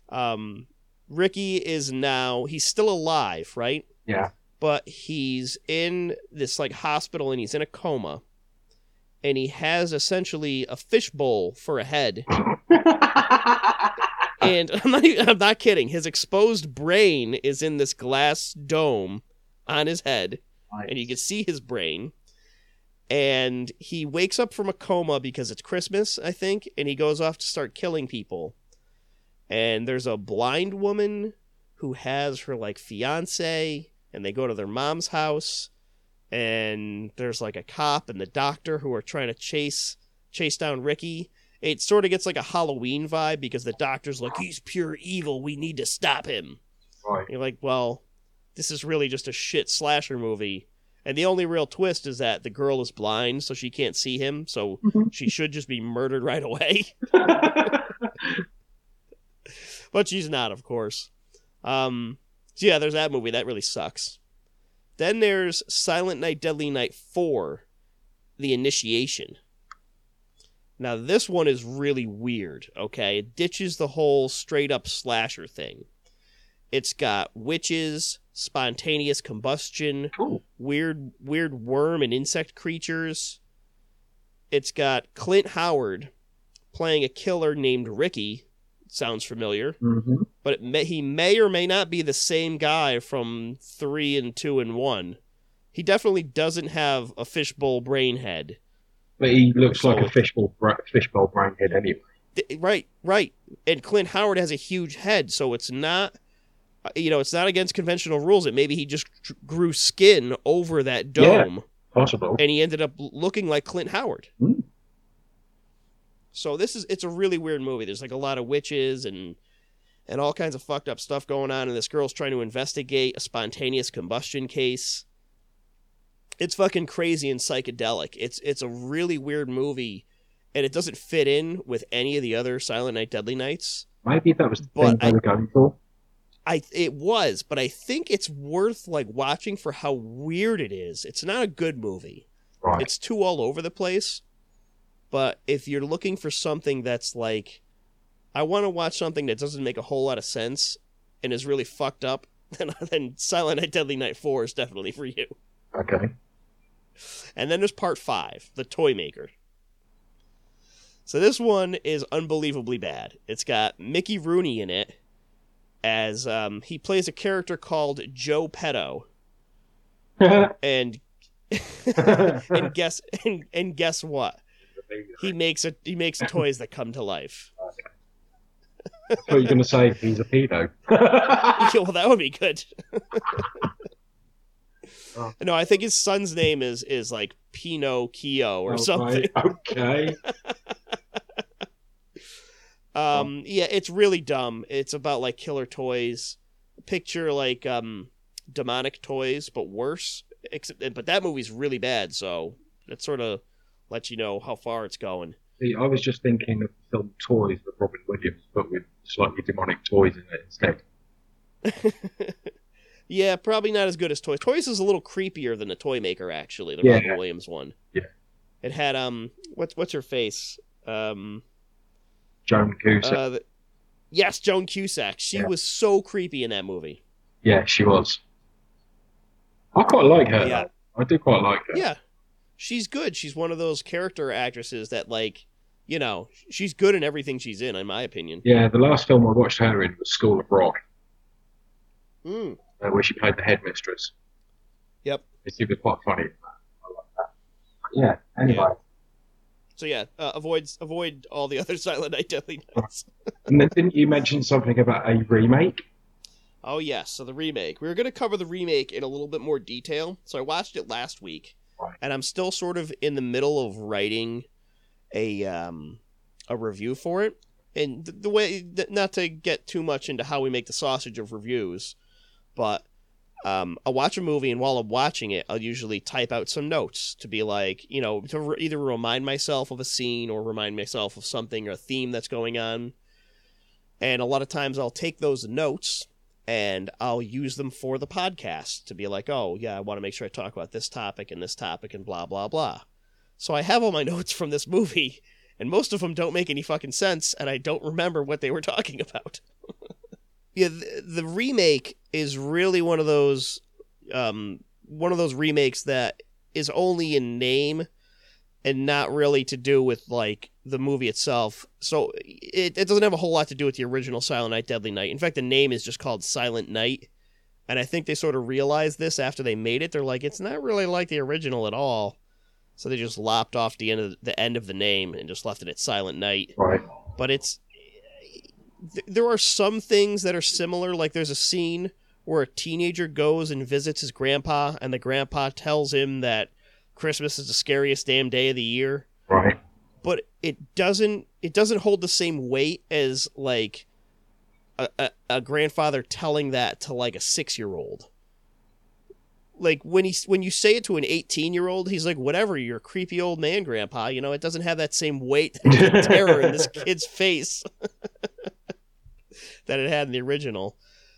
um, Ricky is now, he's still alive, right? Yeah. But he's in this, like, hospital, and he's in a coma. And he has essentially a fishbowl for a head. And I'm not, even, I'm not kidding. His exposed brain is in this glass dome on his head. Nice. And you can see his brain. And he wakes up from a coma because it's Christmas, I think. And he goes off to start killing people. And there's a blind woman who has her, like, fiance. And they go to their mom's house. And there's like a cop and the doctor who are trying to chase chase down Ricky. It sort of gets like a Halloween vibe because the doctor's like, he's pure evil. We need to stop him. Right. You're like, well, this is really just a shit slasher movie. And the only real twist is that the girl is blind, so she can't see him. So she should just be murdered right away. But she's not, of course. Um, so yeah, there's that movie. That really sucks. Then there's Silent Night, Deadly Night four, The Initiation. Now, this one is really weird, okay? It ditches the whole straight-up slasher thing. It's got witches, spontaneous combustion, Ooh. weird weird worm and insect creatures. It's got Clint Howard playing a killer named Ricky. Sounds familiar, mm-hmm. but it may, he may or may not be the same guy from three and two and one. He definitely doesn't have a fishbowl brain head. But he looks so, like a fishbowl fishbowl brain head anyway. Right, right. And Clint Howard has a huge head, so it's not, you know, it's not against conventional rules. It maybe he just grew skin over that dome. Yeah, possible. And he ended up looking like Clint Howard. Mm. So this is, it's a really weird movie. There's like a lot of witches and and all kinds of fucked up stuff going on, and this girl's trying to investigate a spontaneous combustion case. It's fucking crazy and psychedelic. It's it's a really weird movie, and it doesn't fit in with any of the other Silent Night, Deadly Nights. Maybe that was the thing I was going for. I it was, but I think it's worth like watching for how weird it is. It's not a good movie. Right. It's too all over the place. But if you're looking for something that's like, I want to watch something that doesn't make a whole lot of sense and is really fucked up, then, then Silent Night, Deadly Night four is definitely for you. Okay. And then there's part five, The Toy Maker. So this one is unbelievably bad. It's got Mickey Rooney in it as um, he plays a character called Joe Petto. and and guess and, and guess what? He makes a, he makes toys that come to life. I thought you were going to say he's a pedo. Yeah, well, that would be good. Oh. No, I think his son's name is is like Pinocchio or okay. something. Okay. um. Yeah, it's really dumb. It's about like killer toys. Picture like um demonic toys, but worse. except, but that movie's really bad, so that sort of lets you know how far it's going. See, I was just thinking of the film Toys with Robin Williams, but with slightly demonic toys in it instead. Yeah, probably not as good as Toys. Toys is a little creepier than the Toy Maker, actually, the yeah, Robin yeah. Williams one. Yeah. It had, um, what's what's her face? Um, Joan Cusack. Uh, the, yes, Joan Cusack. She yeah. was so creepy in that movie. Yeah, she was. I quite like her. Yeah. I do quite like her. Yeah. She's good. She's one of those character actresses that, like, you know, she's good in everything she's in, in my opinion. Yeah, the last film I watched her in was School of Rock, mm. uh, where she played the headmistress. Yep. It's even quite funny. I like that. But yeah, anyway. Yeah. So, yeah, uh, avoid, avoid all the other Silent Night, Deadly Nights. And then didn't you mention something about a remake? Oh, yes, so the remake. We were going to cover the remake in a little bit more detail, so I watched it last week. And I'm still sort of in the middle of writing a um, a review for it. And the, the way, not to get too much into how we make the sausage of reviews, but um, I'll watch a movie, and while I'm watching it, I'll usually type out some notes to be like, you know, to re- either remind myself of a scene or remind myself of something or a theme that's going on. And a lot of times I'll take those notes and I'll use them for the podcast to be like, oh, yeah, I want to make sure I talk about this topic and this topic and blah, blah, blah. So I have all my notes from this movie, and most of them don't make any fucking sense, and I don't remember what they were talking about. Yeah, the, the remake is really one of those um, one of those remakes that is only in name and not really to do with, like, the movie itself. So it, it doesn't have a whole lot to do with the original Silent Night, Deadly Night. In fact, the name is just called Silent Night. And I think they sort of realized this after they made it. They're like, it's not really like the original at all. So they just lopped off the end of the end of the name and just left it at Silent Night. Right. But it's... There are some things that are similar. Like, there's a scene where a teenager goes and visits his grandpa, and the grandpa tells him that Christmas is the scariest damn day of the year. Right. But it doesn't it doesn't hold the same weight as, like, a, a, a grandfather telling that to, like, a six-year-old. Like, when he when you say it to an eighteen-year-old, he's like, whatever, you're a creepy old man, Grandpa. You know, it doesn't have that same weight and terror in this kid's face that it had in the original.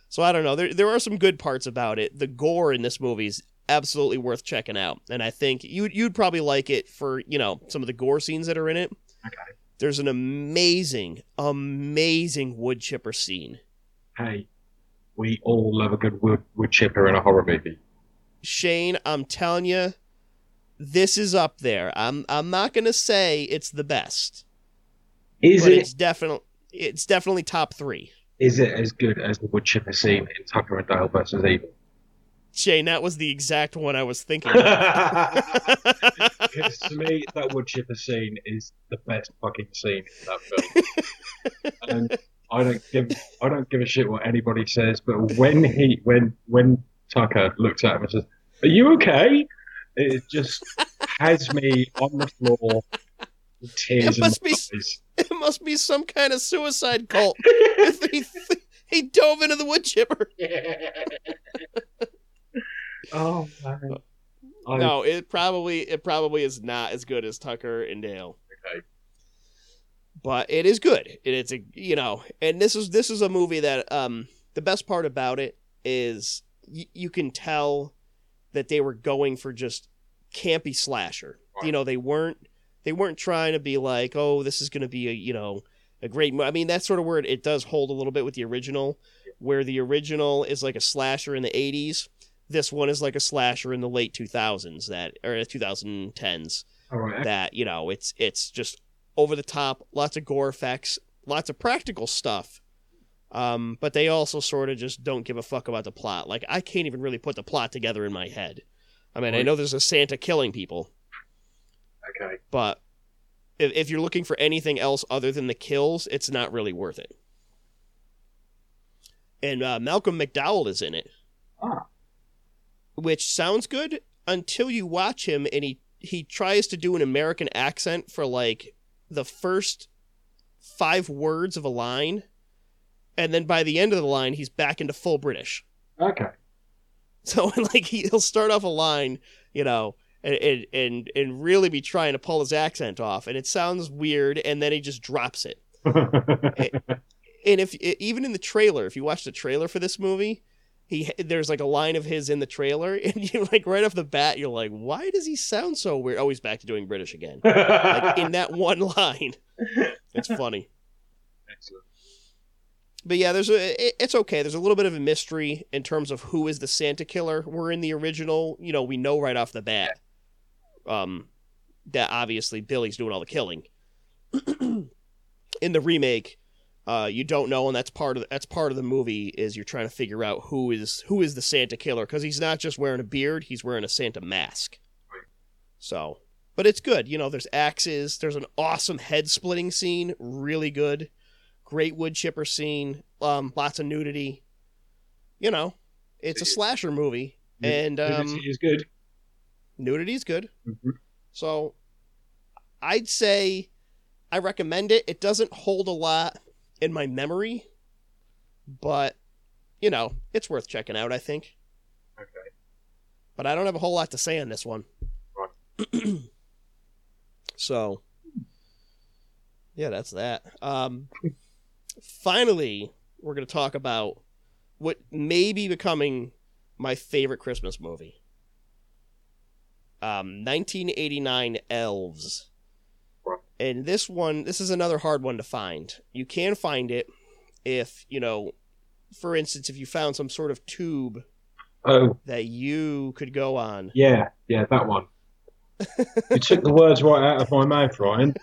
So I don't know. There, there are some good parts about it. The gore in this movie is absolutely worth checking out, and I think you'd, you'd probably like it for, you know, some of the gore scenes that are in it. Okay. There's an amazing, amazing wood chipper scene. Hey, we all love a good wood, wood chipper in a horror movie. Shane, I'm telling you, this is up there. I'm I'm not gonna say it's the best. Is it? It's definitely it's definitely top three. Is it as good as the wood chipper scene in Tucker and Dale versus Evil? Shane, that was the exact one I was thinking about. Because to me, that wood chipper scene is the best fucking scene in that film. And I don't give I don't give a shit what anybody says, but when he when when Tucker looks at him and says, "Are you okay?" It just has me on the floor with tears in my eyes. It must be some kind of suicide cult. he, he dove into the wood chipper. Oh man. I... No, it probably it probably is not as good as Tucker and Dale. Okay. But it is good. It, it's a you know, and this is this is a movie that um the best part about it is y- you can tell that they were going for just campy slasher. Wow. You know, they weren't they weren't trying to be like, "Oh, this is going to be a, you know, a great movie." I mean, that's sort of where it, it does hold a little bit with the original, where the original is like a slasher in the eighties. This one is like a slasher in the late two thousands that or twenty tens. All right. That, you know, it's it's just over the top, lots of gore effects, lots of practical stuff. Um, but they also sort of just don't give a fuck about the plot. Like, I can't even really put the plot together in my head. I mean, right. I know there's a Santa killing people. Okay. But if, if you're looking for anything else other than the kills, it's not really worth it. And uh, Malcolm McDowell is in it. Ah. Which sounds good until you watch him, and he, he tries to do an American accent for, like, the first five words of a line, and then by the end of the line, he's back into full British. Okay. So, and like, he'll start off a line, you know, and, and, and really be trying to pull his accent off, and it sounds weird, and then he just drops it. And if even in the trailer, if you watch the trailer for this movie, he there's like a line of his in the trailer, and you like right off the bat, you're like, why does he sound so weird? Oh, he's back to doing British again. Like, in that one line. It's funny. Excellent. But yeah, there's a, it, it's okay. There's a little bit of a mystery in terms of who is the Santa killer. We're in the original, you know, we know right off the bat um, that obviously Billy's doing all the killing. In the remake, uh, you don't know, and that's part of that's part of the movie is you're trying to figure out who is who is the Santa killer, because he's not just wearing a beard; he's wearing a Santa mask. So, but it's good, you know. There's axes. There's an awesome head splitting scene, really good. Great wood chipper scene, um, lots of nudity. You know, it's a slasher movie, and um, nudity is good. Nudity is good. Mm-hmm. So, I'd say I recommend it. It doesn't hold a lot in my memory, but you know, it's worth checking out, I think. Okay. But I don't have a whole lot to say on this one. Right. So, yeah, that's that. Um. Finally, we're going to talk about what may be becoming my favorite Christmas movie. Um, nineteen eighty-nine Elves. And this one, this is another hard one to find. You can find it if, you know, for instance, if you found some sort of tube oh. that you could go on. Yeah, yeah, that one. You took the words right out of my mouth, Ryan.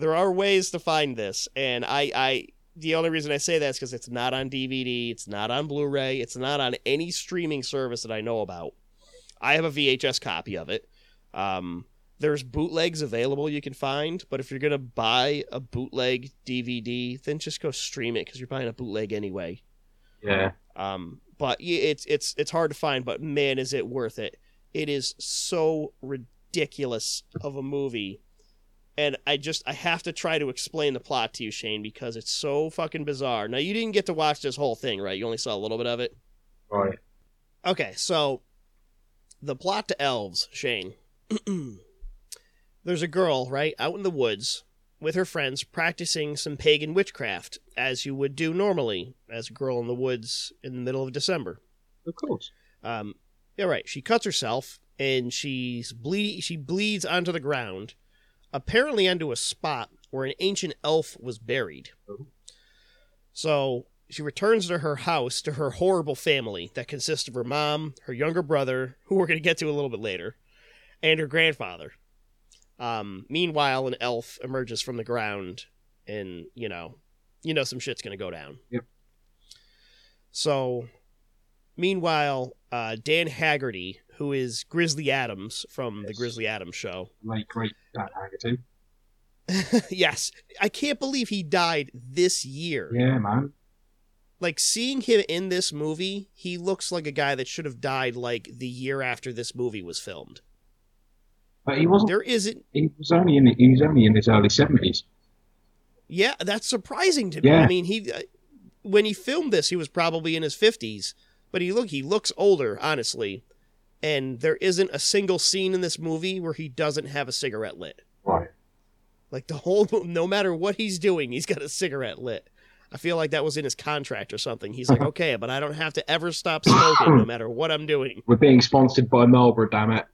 There are ways to find this, and I, I the only reason I say that is because it's not on D V D, it's not on Blu-ray, it's not on any streaming service that I know about. I have a V H S copy of it. Um, there's bootlegs available you can find, but if you're going to buy a bootleg D V D, then just go stream it because you're buying a bootleg anyway. Yeah. Um, but it's it's it's hard to find, but man, is it worth it. It is so ridiculous of a movie. And I just, I have to try to explain the plot to you, Shane, because it's so fucking bizarre. Now, you didn't get to watch this whole thing, right? You only saw a little bit of it? Right. Okay, so the plot to Elves, Shane. There's a girl, right, out in the woods with her friends practicing some pagan witchcraft, as you would do normally as a girl in the woods in the middle of December. Of course. Um, yeah, right. She cuts herself, and she's ble- she bleeds onto the ground, apparently onto a spot where an ancient elf was buried. Oh. So she returns to her house, to her horrible family that consists of her mom, her younger brother, who we're going to get to a little bit later, and her grandfather. Um, meanwhile, an elf emerges from the ground, and, you know, you know some shit's going to go down. Yep. So, meanwhile, uh, Dan Haggerty, who is Grizzly Adams from yes. the Grizzly Adams show. Great, great Dan Haggerty. Yes. I can't believe he died this year. Yeah, man. Like, seeing him in this movie, he looks like a guy that should have died, like, the year after this movie was filmed. But he wasn't. There isn't. He was only in, he was only in his early seventies. Yeah, that's surprising to me. Yeah. I mean, he uh, when he filmed this, he was probably in his fifties. But he look he looks older, honestly. And there isn't a single scene in this movie where he doesn't have a cigarette lit. Right. Like, the whole, no matter what he's doing, he's got a cigarette lit. I feel like that was in his contract or something. He's like, okay, but I don't have to ever stop smoking no matter what I'm doing. We're being sponsored by Marlboro, damn it.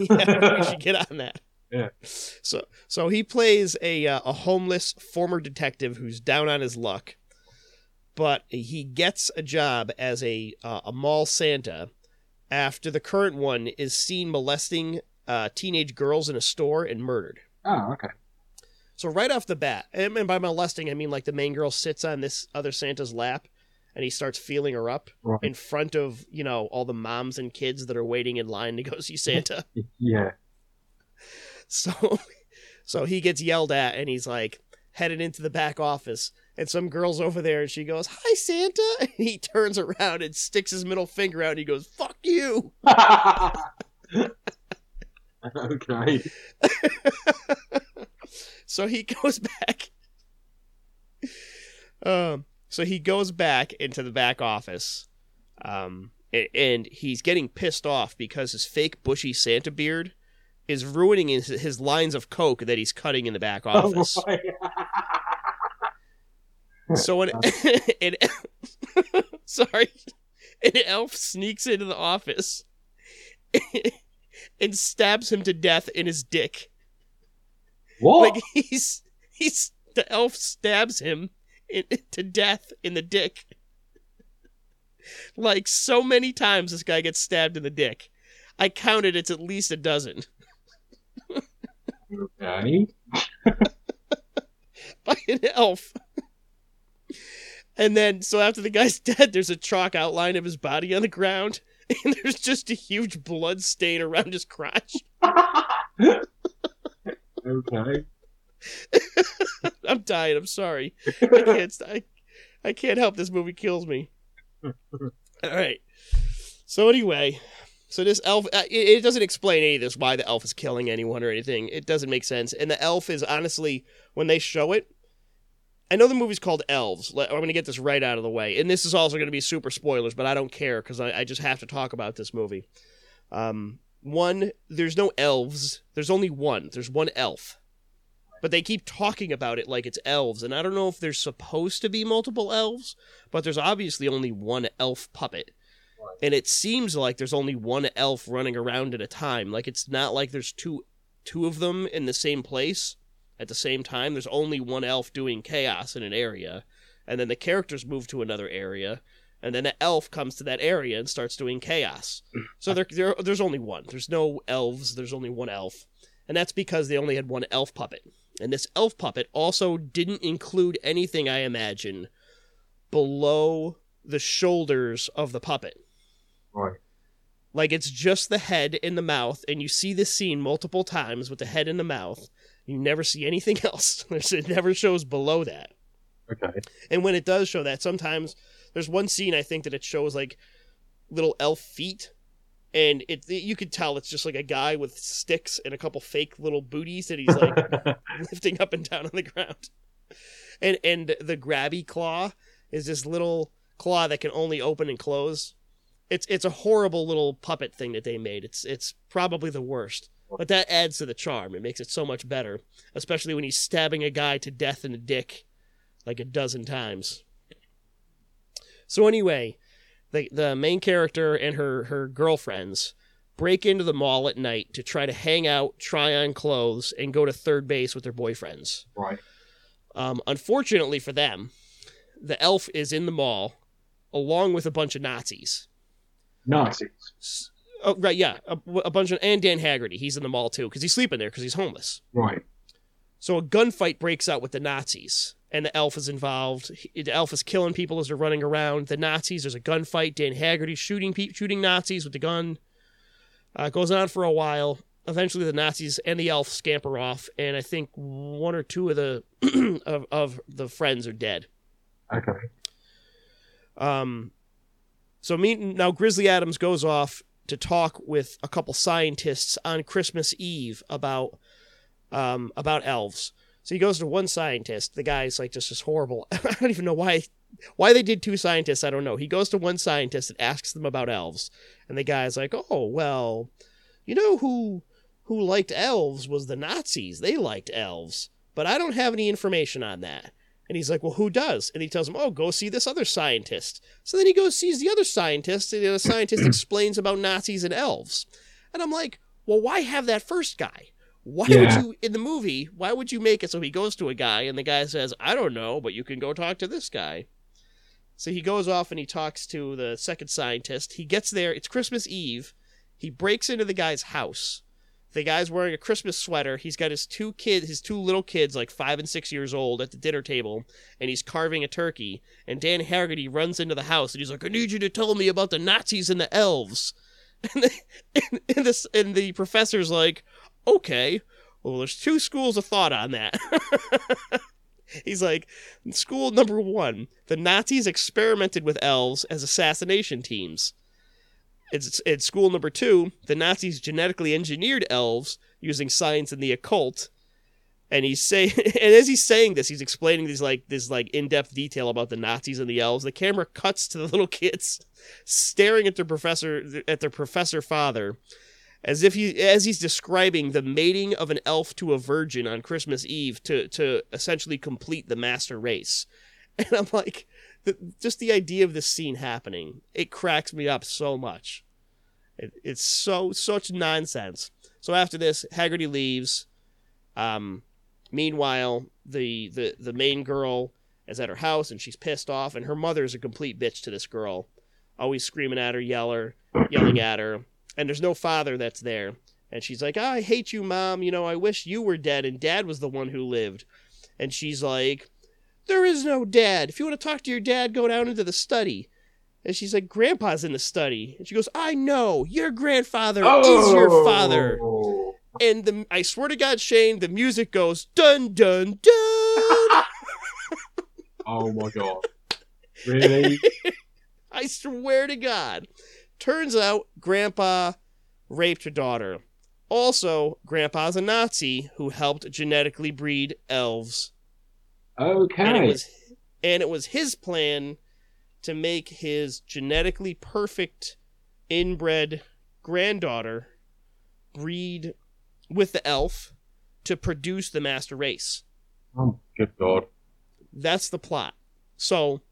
Yeah, we should get on that. Yeah. So so he plays a uh, a homeless former detective who's down on his luck, but he gets a job as a uh, a mall Santa after the current one is seen molesting uh, teenage girls in a store and murdered. Oh, okay. So right off the bat, and by molesting, I mean like the main girl sits on this other Santa's lap, and he starts feeling her up right. in front of, you know, all the moms and kids that are waiting in line to go see Santa. Yeah. So, so he gets yelled at, and he's like headed into the back office. And some girl's over there, and she goes, "Hi, Santa!" And he turns around and sticks his middle finger out, and he goes, "Fuck you!" Okay. So he goes back. Um. So he goes back into the back office, Um, and he's getting pissed off because his fake bushy Santa beard is ruining his, his lines of coke that he's cutting in the back office. Oh, so an, an sorry, an elf sneaks into the office and stabs him to death in his dick. What? Like he's he's the elf stabs him in, to death in the dick. Like so many times, this guy gets stabbed in the dick. I counted; it's at least a dozen. Okay. By an elf. And then, so after the guy's dead, there's a chalk outline of his body on the ground, and there's just a huge blood stain around his crotch. Okay. I'm dying. I'm sorry. I can't. I, I can't help. This movie kills me. All right. So anyway, so this elf. Uh, it, it doesn't explain any of this. Why the elf is killing anyone or anything. It doesn't make sense. And the elf is honestly, when they show it. I know the movie's called Elves. I'm going to get this right out of the way. And this is also going to be super spoilers, but I don't care because I, I just have to talk about this movie. Um, one, there's no elves. There's only one. There's one elf. But they keep talking about it like it's elves. And I don't know if there's supposed to be multiple elves, but there's obviously only one elf puppet. And it seems like there's only one elf running around at a time. Like it's not like there's two, two of them in the same place. At the same time, there's only one elf doing chaos in an area, and then the characters move to another area, and then the elf comes to that area and starts doing chaos. So there, there, there's only one. There's no elves. There's only one elf. And that's because they only had one elf puppet. And this elf puppet also didn't include anything, I imagine, below the shoulders of the puppet. Right. Like, it's just the head and the mouth, and you see this scene multiple times with the head and the mouth. You never see anything else. It never shows below that. Okay. And when it does show that, sometimes there's one scene I think that it shows like little elf feet, and it, it you could tell it's just like a guy with sticks and a couple fake little booties that he's like lifting up and down on the ground. And and the grabby claw is this little claw that can only open and close. It's it's a horrible little puppet thing that they made. It's it's probably the worst. But that adds to the charm. It makes it so much better, especially when he's stabbing a guy to death in the dick like a dozen times. So anyway, the the main character and her, her girlfriends break into the mall at night to try to hang out, try on clothes, and go to third base with their boyfriends. Right. Um, unfortunately for them, the elf is in the mall along with a bunch of Nazis. Nazis. Oh, right, yeah, a, a bunch of, and Dan Haggerty, he's in the mall too, because he's sleeping there, because he's homeless. Right. So a gunfight breaks out with the Nazis, and the elf is involved. He, the elf is killing people as they're running around. The Nazis, there's a gunfight. Dan Haggerty shooting pe- shooting Nazis with the gun. Uh, goes on for a while. Eventually, the Nazis and the elf scamper off, and I think one or two of the of, of the friends are dead. Okay. Um. So me, now Grizzly Adams goes off to talk with a couple scientists on Christmas Eve about um, about elves. So he goes to one scientist. The guy's like, just is horrible. I don't even know why why they did two scientists. I don't know. He goes to one scientist and asks them about elves. And the guy's like, oh, well, you know who who liked elves was the Nazis. They liked elves. But I don't have any information on that. And he's like, well, who does? And he tells him, oh, go see this other scientist. So then he goes, sees the other scientist, and the other scientist explains about Nazis and elves. And I'm like, well, why have that first guy? Why yeah. would you, in the movie, why would you make it so he goes to a guy, and the guy says, I don't know, but you can go talk to this guy. So he goes off and he talks to the second scientist. He gets there. It's Christmas Eve. He breaks into the guy's house. The guy's wearing a Christmas sweater. He's got his two kids, his two little kids, like five and six years old, at the dinner table, and he's carving a turkey. And Dan Haggerty runs into the house, and he's like, I need you to tell me about the Nazis and the elves. And the, and, and this, and the professor's like, okay, well, there's two schools of thought on that. He's like, school number one, the Nazis experimented with elves as assassination teams. It's at school number two, the Nazis genetically engineered elves using science and the occult. And he's saying, and as he's saying this, he's explaining these like this like in-depth detail about the Nazis and the elves. The camera cuts to the little kids staring at their professor at their professor father, as if he as he's describing the mating of an elf to a virgin on Christmas Eve to to essentially complete the master race. And I'm like, the, just the idea of this scene happening, it cracks me up so much. It, it's so such nonsense. So after this, Haggerty leaves. Um. Meanwhile, the, the, the main girl is at her house, and she's pissed off, and her mother is a complete bitch to this girl, always screaming at her, yeller, yelling at her, and there's no father that's there. And she's like, oh, I hate you, Mom. You know, I wish you were dead, and Dad was the one who lived. And she's like, there is no Dad. If you want to talk to your dad, go down into the study. And she's like, Grandpa's in the study. And she goes, I know. Your grandfather oh. is your father. And the, I swear to God, Shane, the music goes, dun, dun, dun. Oh, my God. Really? I swear to God. Turns out Grandpa raped her daughter. Also, Grandpa's a Nazi who helped genetically breed elves. Okay. And it was, and it was his plan to make his genetically perfect inbred granddaughter breed with the elf to produce the master race. Oh, good God. That's the plot. So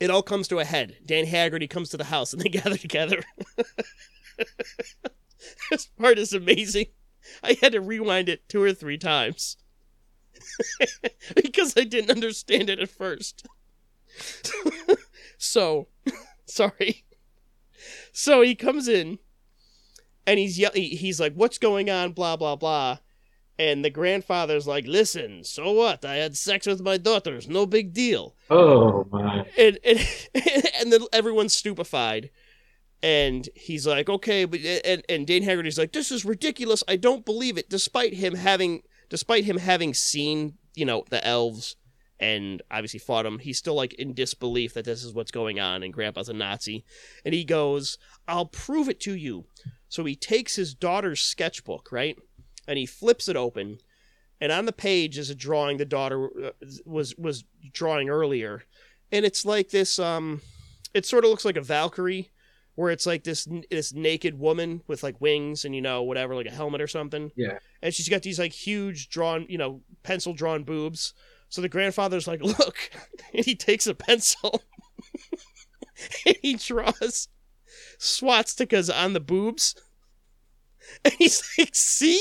it all comes to a head. Dan Haggerty comes to the house and they gather together. This part is amazing. I had to rewind it two or three times because I didn't understand it at first. So, sorry. So he comes in. And he's ye- he's like, what's going on, blah, blah, blah. And the grandfather's like, listen, so what? I had sex with my daughters. No big deal. Oh, my. And and, and then everyone's stupefied. And he's like, okay. but And, and Dan Haggerty's like, this is ridiculous. I don't believe it. Despite him having despite him having seen, you know, the elves and obviously fought him, he's still like in disbelief that this is what's going on and Grandpa's a Nazi. And he goes, I'll prove it to you. So he takes his daughter's sketchbook, right? And he flips it open. And on the page is a drawing the daughter was was drawing earlier. And it's like this, um, it sort of looks like a Valkyrie, where it's like this this naked woman with like wings and, you know, whatever, like a helmet or something. Yeah. And she's got these like huge drawn, you know, pencil drawn boobs. So the grandfather's like, look. And he takes a pencil and he draws swastikas on the boobs, and he's like, see?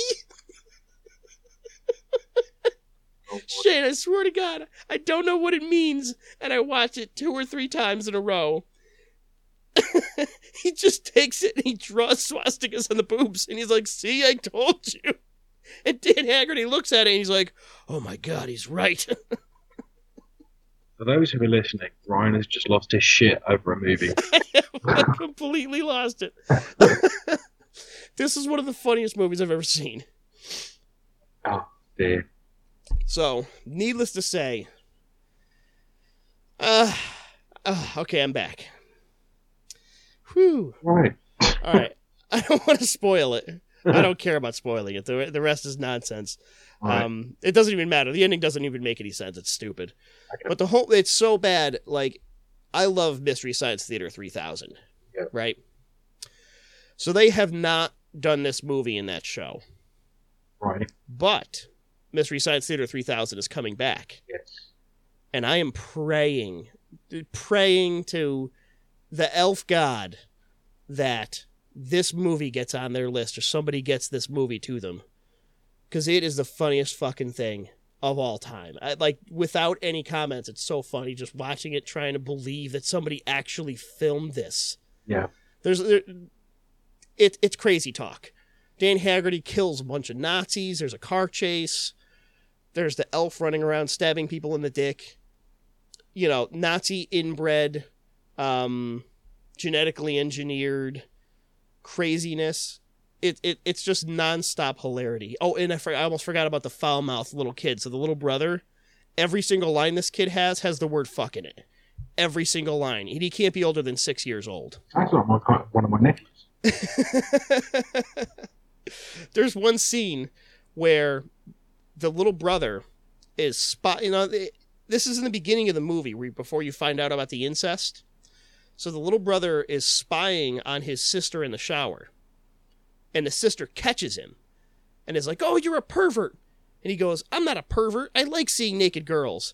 Oh, Shane, I swear to God, I don't know what it means, and I watch it two or three times in a row. He just takes it and he draws swastikas on the boobs, and he's like, see, I told you. And Dan Haggerty looks at it and he's like, oh my God, he's right. For those who are listening, Ryan has just lost his shit over a movie. I completely lost it. This is one of the funniest movies I've ever seen. Oh, dear. So, needless to say, uh, uh okay, I'm back. Whew. All right. All right. I don't want to spoil it. I don't care about spoiling it. The, the rest is nonsense. Right. Um, it doesn't even matter. The ending doesn't even make any sense. It's stupid. Okay. But the whole, it's so bad. Like, I love Mystery Science Theater three thousand, yeah. Right? So they have not done this movie in that show. Right. But Mystery Science Theater three thousand is coming back. Yes. And I am praying, praying to the elf god that this movie gets on their list or somebody gets this movie to them. Because it is the funniest fucking thing of all time. I, like, without any comments, it's so funny just watching it, trying to believe that somebody actually filmed this. Yeah. There's there, it, it's crazy talk. Dan Haggerty kills a bunch of Nazis. There's a car chase. There's the elf running around stabbing people in the dick. You know, Nazi inbred, um, genetically engineered craziness. It, it it's just nonstop hilarity. Oh, and I, for, I almost forgot about the foul mouth little kid. So the little brother, every single line this kid has has the word "fuck" in it. Every single line. And he can't be older than six years old. That's not my one of my nephews. There's one scene where the little brother is spot. You know, it, this is in the beginning of the movie, where before you find out about the incest. So the little brother is spying on his sister in the shower, and the sister catches him, and is like, "Oh, you're a pervert," and he goes, "I'm not a pervert. I like seeing naked girls,"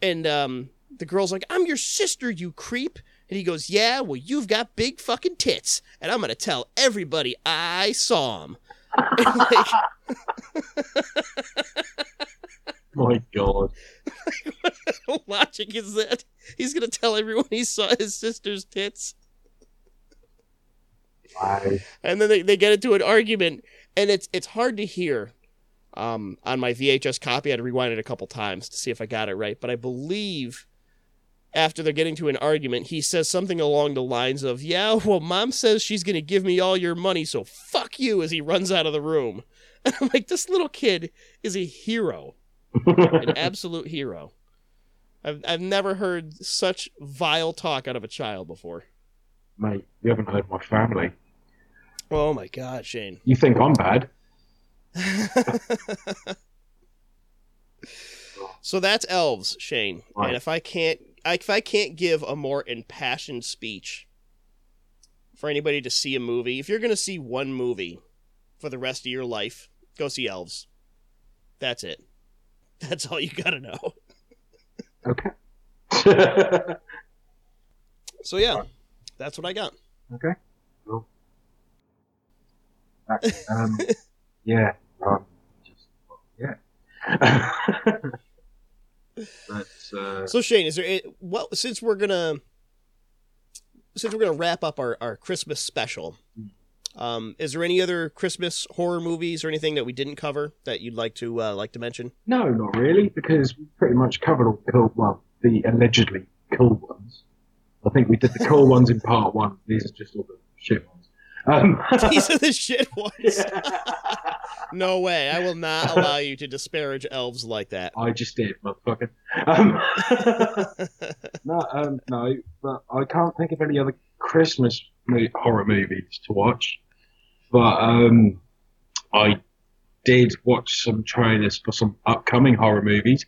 and um, the girl's like, "I'm your sister, you creep." And he goes, yeah, well, you've got big fucking tits, and I'm going to tell everybody I saw them. Like, my God. Like, what kind of logic is that? He's going to tell everyone he saw his sister's tits. Why? And then they, they get into an argument, and it's it's hard to hear. Um, on my V H S copy, I had to rewind it a couple times to see if I got it right, but I believe... After they're getting to an argument, he says something along the lines of, yeah, well, mom says she's going to give me all your money, so fuck you, as he runs out of the room. And I'm like, this little kid is a hero. An absolute hero. I've I've never heard such vile talk out of a child before. Mate, you haven't heard my family. Oh, my God, Shane. You think I'm bad? So that's Elves, Shane. Right. And if I can't If I can't give a more impassioned speech for anybody to see a movie, if you're going to see one movie for the rest of your life, go see Elves. That's it. That's all you got to know. Okay. So, yeah, that's what I got. Okay. Cool. That, um, yeah. Um, just, yeah. That's, uh... So Shane, is there well since we're gonna since we're gonna wrap up our, our Christmas special, um, is there any other Christmas horror movies or anything that we didn't cover that you'd like to uh, like to mention? No, not really, because we pretty much covered all the cool well the allegedly cool ones. I think we did the cool ones in part one. These are just all the shit ones. Um... These are the shit ones. Yeah. No way. I will not allow you to disparage Elves like that. I just did, motherfucker. Um, no, um, no, but I can't think of any other Christmas mo- horror movies to watch. But um, I did watch some trailers for some upcoming horror movies.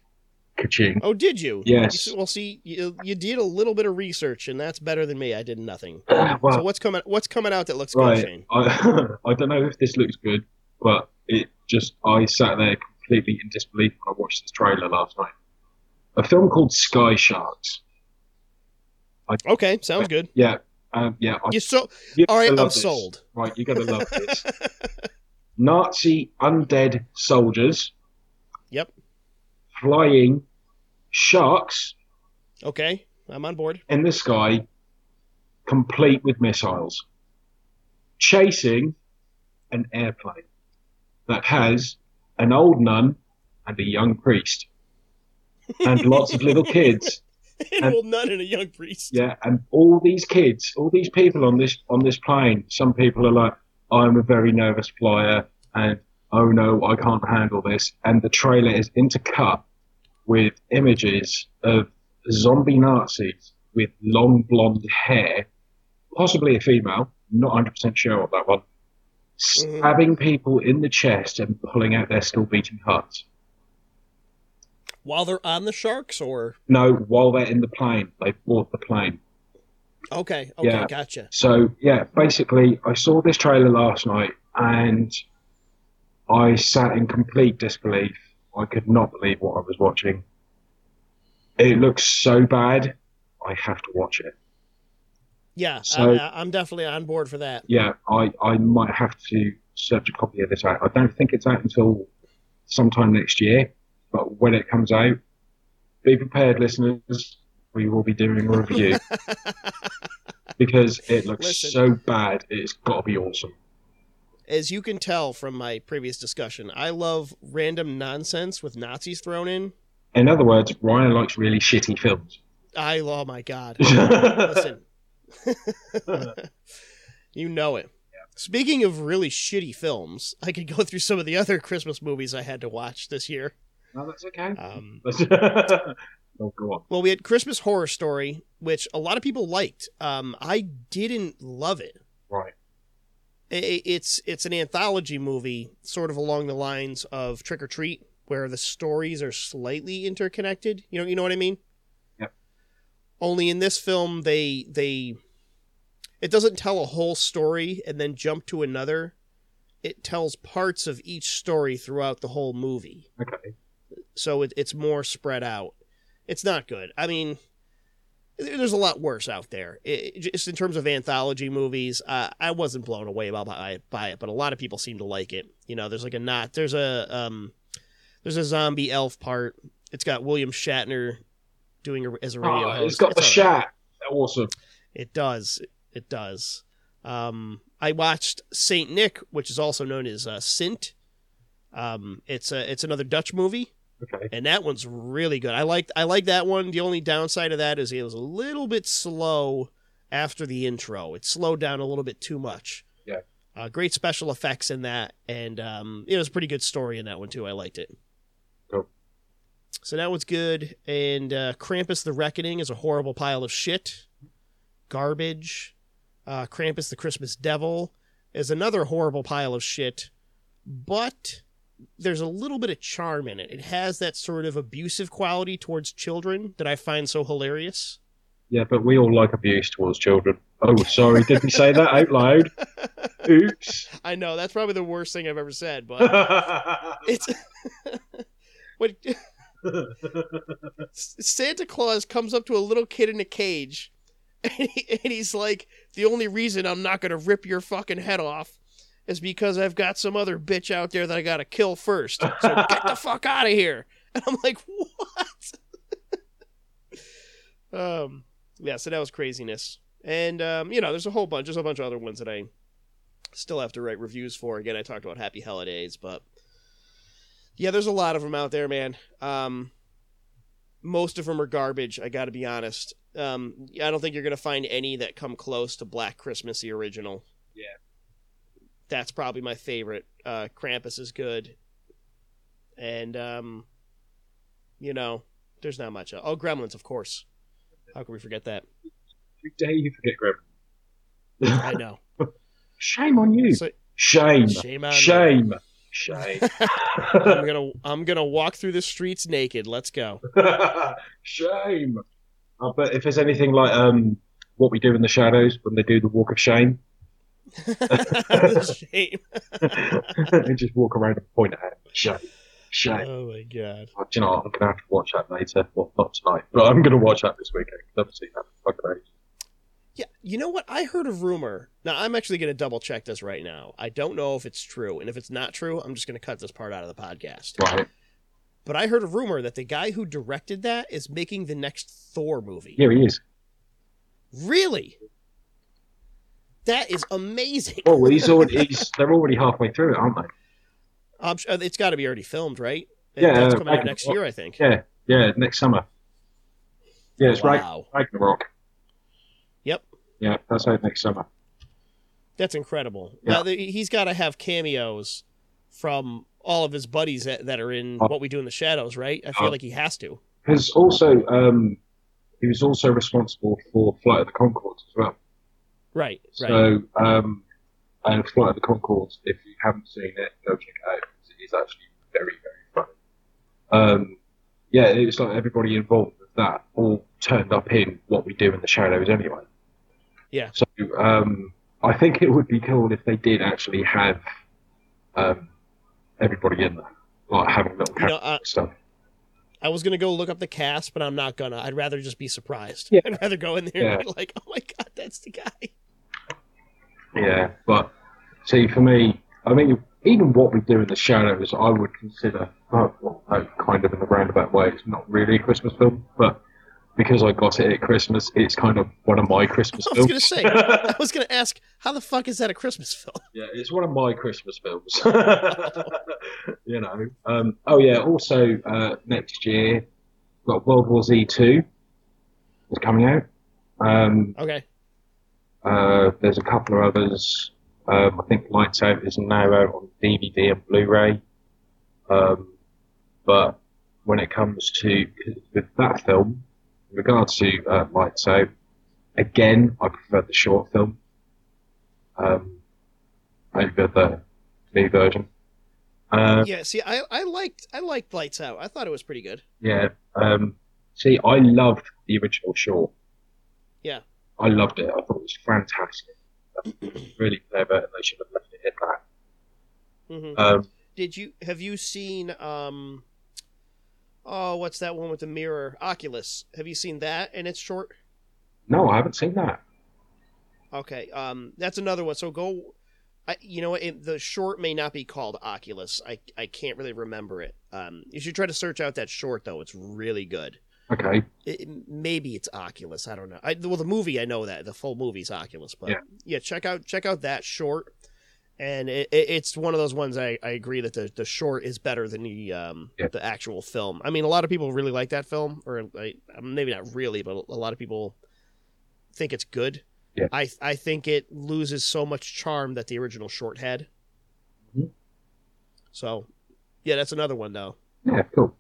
Ka-ching. Oh, did you? Yes. Well, see, you, you did a little bit of research, and that's better than me. I did nothing. Well, so what's coming, what's coming out that looks right, good, Shane? I, I don't know if this looks good, but it just, I sat there completely in disbelief when I watched this trailer last night. A film called Sky Sharks. I, okay, sounds I, good. Yeah. Um, yeah. I, You're so, you all right, I'm this. sold. Right, you're going to love this. Nazi undead soldiers. Yep. Flying sharks. Okay, I'm on board. In the sky, complete with missiles. Chasing an airplane that has an old nun and a young priest and lots of little kids. An and, old nun and a young priest. Yeah, and all these kids, all these people on this on this plane. Some people are like, "I'm a very nervous flyer," and "Oh no, I can't handle this." And the trailer is intercut with images of zombie Nazis with long blonde hair, possibly a female. Not one hundred percent sure on that one. Stabbing mm. people in the chest and pulling out their still beating hearts. While they're on the sharks, or? No, while they're in the plane. They board the plane. Okay, okay, yeah. Gotcha. So, yeah, basically, I saw this trailer last night and I sat in complete disbelief. I could not believe what I was watching. It looks so bad, I have to watch it. Yeah, so, I, I'm definitely on board for that. Yeah, I, I might have to search a copy of this out. I don't think it's out until sometime next year, but when it comes out, be prepared, listeners. We will be doing a review because it looks Listen, so bad. It's got to be awesome. As you can tell from my previous discussion, I love random nonsense with Nazis thrown in. In other words, Ryan likes really shitty films. I, oh my God. Listen. You know it. Yeah. Speaking of really shitty films, I could go through some of the other Christmas movies I had to watch this year. No, that's okay. Um, oh, go on. Well, we had Christmas Horror Story, which a lot of people liked. Um, I didn't love it. Right. It, it's it's an anthology movie, sort of along the lines of Trick or Treat, where the stories are slightly interconnected. You know, you know what I mean? Yep. Only in this film, they they it doesn't tell a whole story and then jump to another. It tells parts of each story throughout the whole movie. Okay. So it, it's more spread out. It's not good. I mean, there's a lot worse out there. It, just in terms of anthology movies, uh, I wasn't blown away by, by it, but a lot of people seem to like it. You know, there's like a not, there's a, um, there's a zombie elf part. It's got William Shatner doing a, as a radio oh, host. It's got it's the Shat. Awesome. It does. It does. Um, I watched Saint Nick, which is also known as uh, Sint. Um, it's a, it's another Dutch movie. Okay. And that one's really good. I liked I like that one. The only downside of that is it was a little bit slow after the intro. It slowed down a little bit too much. Yeah. Uh, great special effects in that, and um, it was a pretty good story in that one too. I liked it. Cool. So that one's good. And uh, Krampus the Reckoning is a horrible pile of shit, garbage. Uh, Krampus the Christmas Devil is another horrible pile of shit, but there's a little bit of charm in it. It has that sort of abusive quality towards children that I find so hilarious. Yeah, but we all like abuse towards children. Oh, sorry, did we say that out loud? Oops. I know, that's probably the worst thing I've ever said, but it's... when Santa Claus comes up to a little kid in a cage, and, he, and he's like, the only reason I'm not going to rip your fucking head off is because I've got some other bitch out there that I gotta kill first. So get the fuck out of here. And I'm like, what? um, yeah, so that was craziness. And, um, you know, there's a whole bunch. There's a bunch of other ones that I still have to write reviews for. Again, I talked about Happy Hella Days, but yeah, there's a lot of them out there, man. Um, most of them are garbage, I gotta be honest. Um, I don't think you're gonna find any that come close to Black Christmas, the original. Yeah. That's probably my favorite. Uh, Krampus is good. And, um, you know, there's not much. Oh, Gremlins, of course. How can we forget that? How dare you forget Gremlins? I know. Shame on you. So, shame. Shame on Shame. Me. Shame. I'm gonna, I'm gonna walk through the streets naked. Let's go. Shame. I bet if there's anything like um, What We Do in the Shadows, when they do the Walk of Shame, shame. And just walk around and point at it. Shame. Shame. Oh my god. Oh, do you know what? I'm going to have to watch that later. Well, not tonight, but I'm going to watch that this weekend. I've never seen that in fucking ages. Yeah, you know what? I heard a rumor. Now, I'm actually going to double check this right now. I don't know if it's true. And if it's not true, I'm just going to cut this part out of the podcast. Right. But I heard a rumor that the guy who directed that is making the next Thor movie. Yeah, he is. Really? That is amazing. Oh, well, he's already, he's, they're already halfway through it, aren't they? Um, it's got to be already filmed, right? It, yeah. That's coming uh, out next year, I think. Yeah, yeah, next summer. Yeah, it's wow. right, Ragnarok. Yep. Yeah, that's out next summer. That's incredible. Yeah. Now, the, he's got to have cameos from all of his buddies that, that are in oh. What We Do in the Shadows, right? I feel oh. like he has to. Because also, um, he was also responsible for Flight of the Conchords as well. Right, right. So, um, and Flight of the Conchords, if you haven't seen it, go check it out. It's actually very, very funny. Um, yeah, it was like everybody involved with that all turned up in What We Do in the Shadows anyway. Yeah. So, um, I think it would be cool if they did actually have um, everybody in there, like having little characters and stuff. I was going to go look up the cast, but I'm not going to. I'd rather just be surprised. Yeah. I'd rather go in there yeah. and be like, oh my god, that's the guy. Yeah, but see, for me, I mean, even What We Do in the Shadows, I would consider, oh, well, no, kind of in a roundabout way, it's not really a Christmas film, but because I got it at Christmas, it's kind of one of my Christmas films. I was going to say, I was going to ask, how the fuck is that a Christmas film? Yeah, it's one of my Christmas films. You know. Um, oh, yeah, also uh, next year, got World War Z two is coming out. Um, okay. Uh, there's a couple of others. Um, I think Lights Out is now out on D V D and Blu-ray. Um, but when it comes to with that film, in regards to uh, Lights Out, again, I prefer the short film um, over the new version. Uh, yeah, see, I, I liked I liked Lights Out. I thought it was pretty good. Yeah. Um, see, I loved the original Shaw. Yeah. I loved it. I thought it was fantastic. It was really clever, and they should have left it at that. Mm-hmm. Um, Did you have you seen? Um, oh, what's that one with the mirror? Oculus. Have you seen that? And it's short. No, I haven't seen that. Okay, um, that's another one. So go. I, you know, it, the short may not be called Oculus. I, I can't really remember it. Um, you should try to search out that short, though. It's really good. Okay. It, maybe it's Oculus. I don't know. I, well, the movie, I know that. The full movie's Oculus. But yeah, yeah check out check out that short. And it, it, it's one of those ones I, I agree that the, the short is better than the um yeah. the actual film. I mean, a lot of people really like that film. Or like, maybe not really, but a lot of people think it's good. Yeah. I I think it loses so much charm that the original short had. Mm-hmm. So, yeah, that's another one, though. Yeah, cool.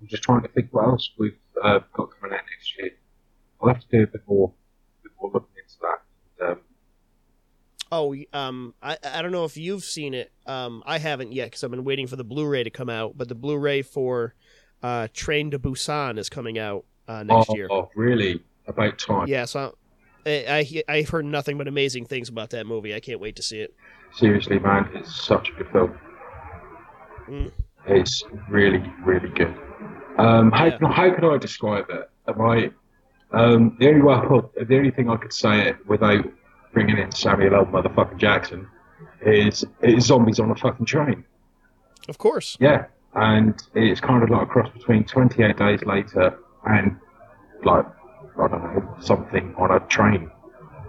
I'm just trying to think what else we've uh, got coming out next year. I'll have to do a bit more, a bit more looking into that. Um, oh, um, I, I don't know if you've seen it. Um, I haven't yet because I've been waiting for the Blu-ray to come out. But the Blu-ray for uh, Train to Busan is coming out uh, next oh, year. Oh, really? About time. Yeah, so... I'm, I I've heard nothing but amazing things about that movie. I can't wait to see it. Seriously, man, it's such a good film. Mm. It's really, really good. Um, yeah. how can I, how can I describe it? Am I um, the only way? I, the only thing I could say it without bringing in Samuel L. Motherfucking Jackson is it's zombies on a fucking train. Of course. Yeah, and it's kind of like a cross between twenty-eight Days Later and like, I don't know, something on a train.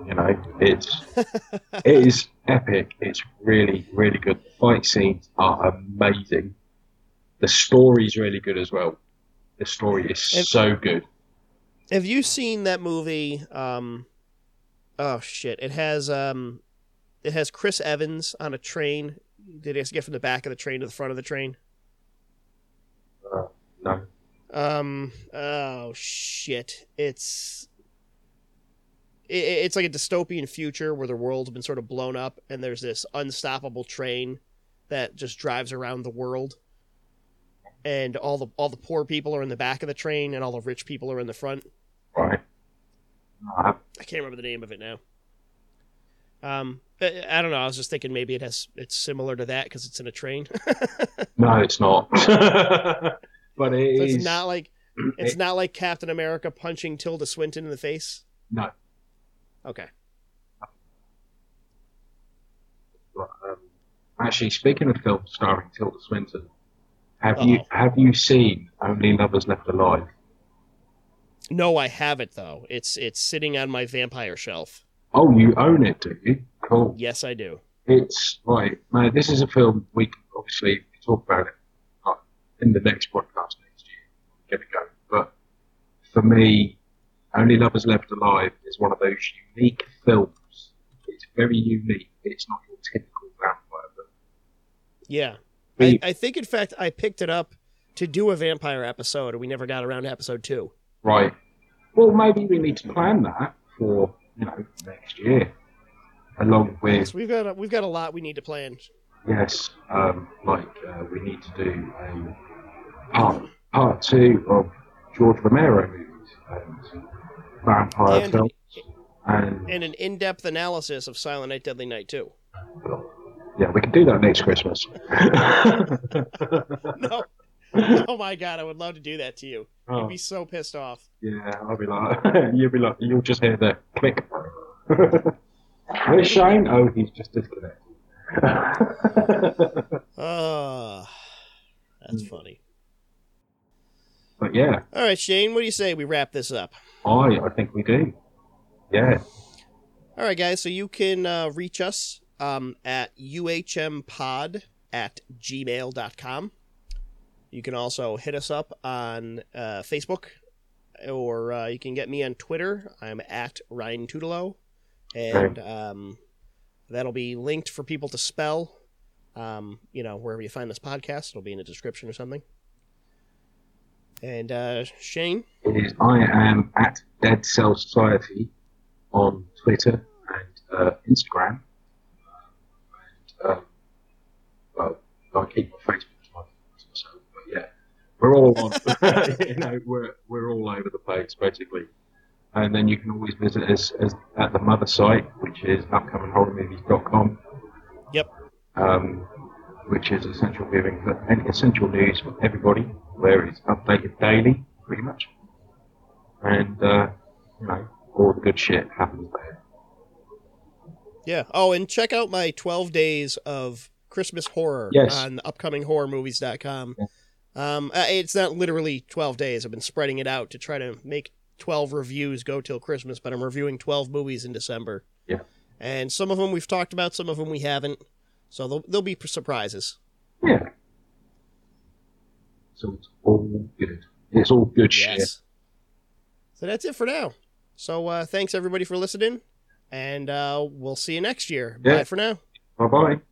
You know, it's it is epic. It's really, really good. The fight scenes are amazing. The story's really good as well. The story is have, so good. Have you seen that movie? Um, oh shit! It has um, it has Chris Evans on a train. Did he get from the back of the train to the front of the train? Uh, no. Um. Oh shit! It's it, it's like a dystopian future where the world's been sort of blown up, and there's this unstoppable train that just drives around the world, and all the all the poor people are in the back of the train, and all the rich people are in the front. Right. Uh, I can't remember the name of it now. Um. I, I don't know. I was just thinking maybe it has it's similar to that because it's in a train. No, it's not. But it so it's is, not like it's it, not like Captain America punching Tilda Swinton in the face. No. Okay. But, um, actually, speaking of films starring Tilda Swinton, have Uh-oh. you have you seen Only Lovers Left Alive? No, I haven't though. It's it's sitting on my vampire shelf. Oh, you own it, do you? Cool. Yes, I do. It's right. Now, this is a film we can obviously talk about it in the next podcast next year. Give it a go. But for me, Only Lovers Left Alive is one of those unique films. It's very unique. It's not your typical vampire film. Yeah. I, I think, in fact, I picked it up to do a vampire episode, and we never got around to episode two. Right. Well, maybe we need to plan that for, you know, next year. Along with... Yes, we've got a, we've got a lot we need to plan. Yes, um, like uh, we need to do a part, part two of George Romero movies and vampire and films. An, and, and an in-depth analysis of Silent Night, Deadly Night two. Yeah, we can do that next Christmas. No. Oh my God, I would love to do that to you. Oh. You'd be so pissed off. Yeah, I'll be like, you'll be like, you'll just hear the click. Where's Shane? Oh, he's just disconnected. Oh, that's funny. But yeah. All right, Shane, what do you say we wrap this up? Oh, I think we do. Yeah. All right, guys, so you can uh, reach us um, at U H M pod at gmail dot com. You can also hit us up on uh, Facebook, or uh, you can get me on Twitter. I'm at Ryan Tutelo, and... Right. Um, That'll be linked for people to spell, um, you know, wherever you find this podcast. It'll be in the description or something. And uh, Shane? It is, I am at Dead Cell Society on Twitter and uh, Instagram. And, uh, well, I keep my Facebook to myself. But yeah, we're all on. you know, we're we're all over the place basically. And then you can always visit us as, at the mother site, which is upcoming horror movies dot com. Yep. Um, which is essential viewing for any essential news for everybody, where it's updated daily, pretty much. And uh, you know, all the good shit happens there. Yeah. Oh, and check out my twelve days of Christmas horror yes. on upcoming horror movies dot com. Yeah. Um, it's not literally twelve days. I've been spreading it out to try to make twelve reviews go till Christmas, but I'm reviewing twelve movies in December. Yeah. And some of them we've talked about, some of them we haven't. So they'll, they'll be surprises. Yeah. So it's all good. It's all good yes. shit. So that's it for now. So uh, thanks everybody for listening. And uh, we'll see you next year. Yeah. Bye for now. Bye-bye.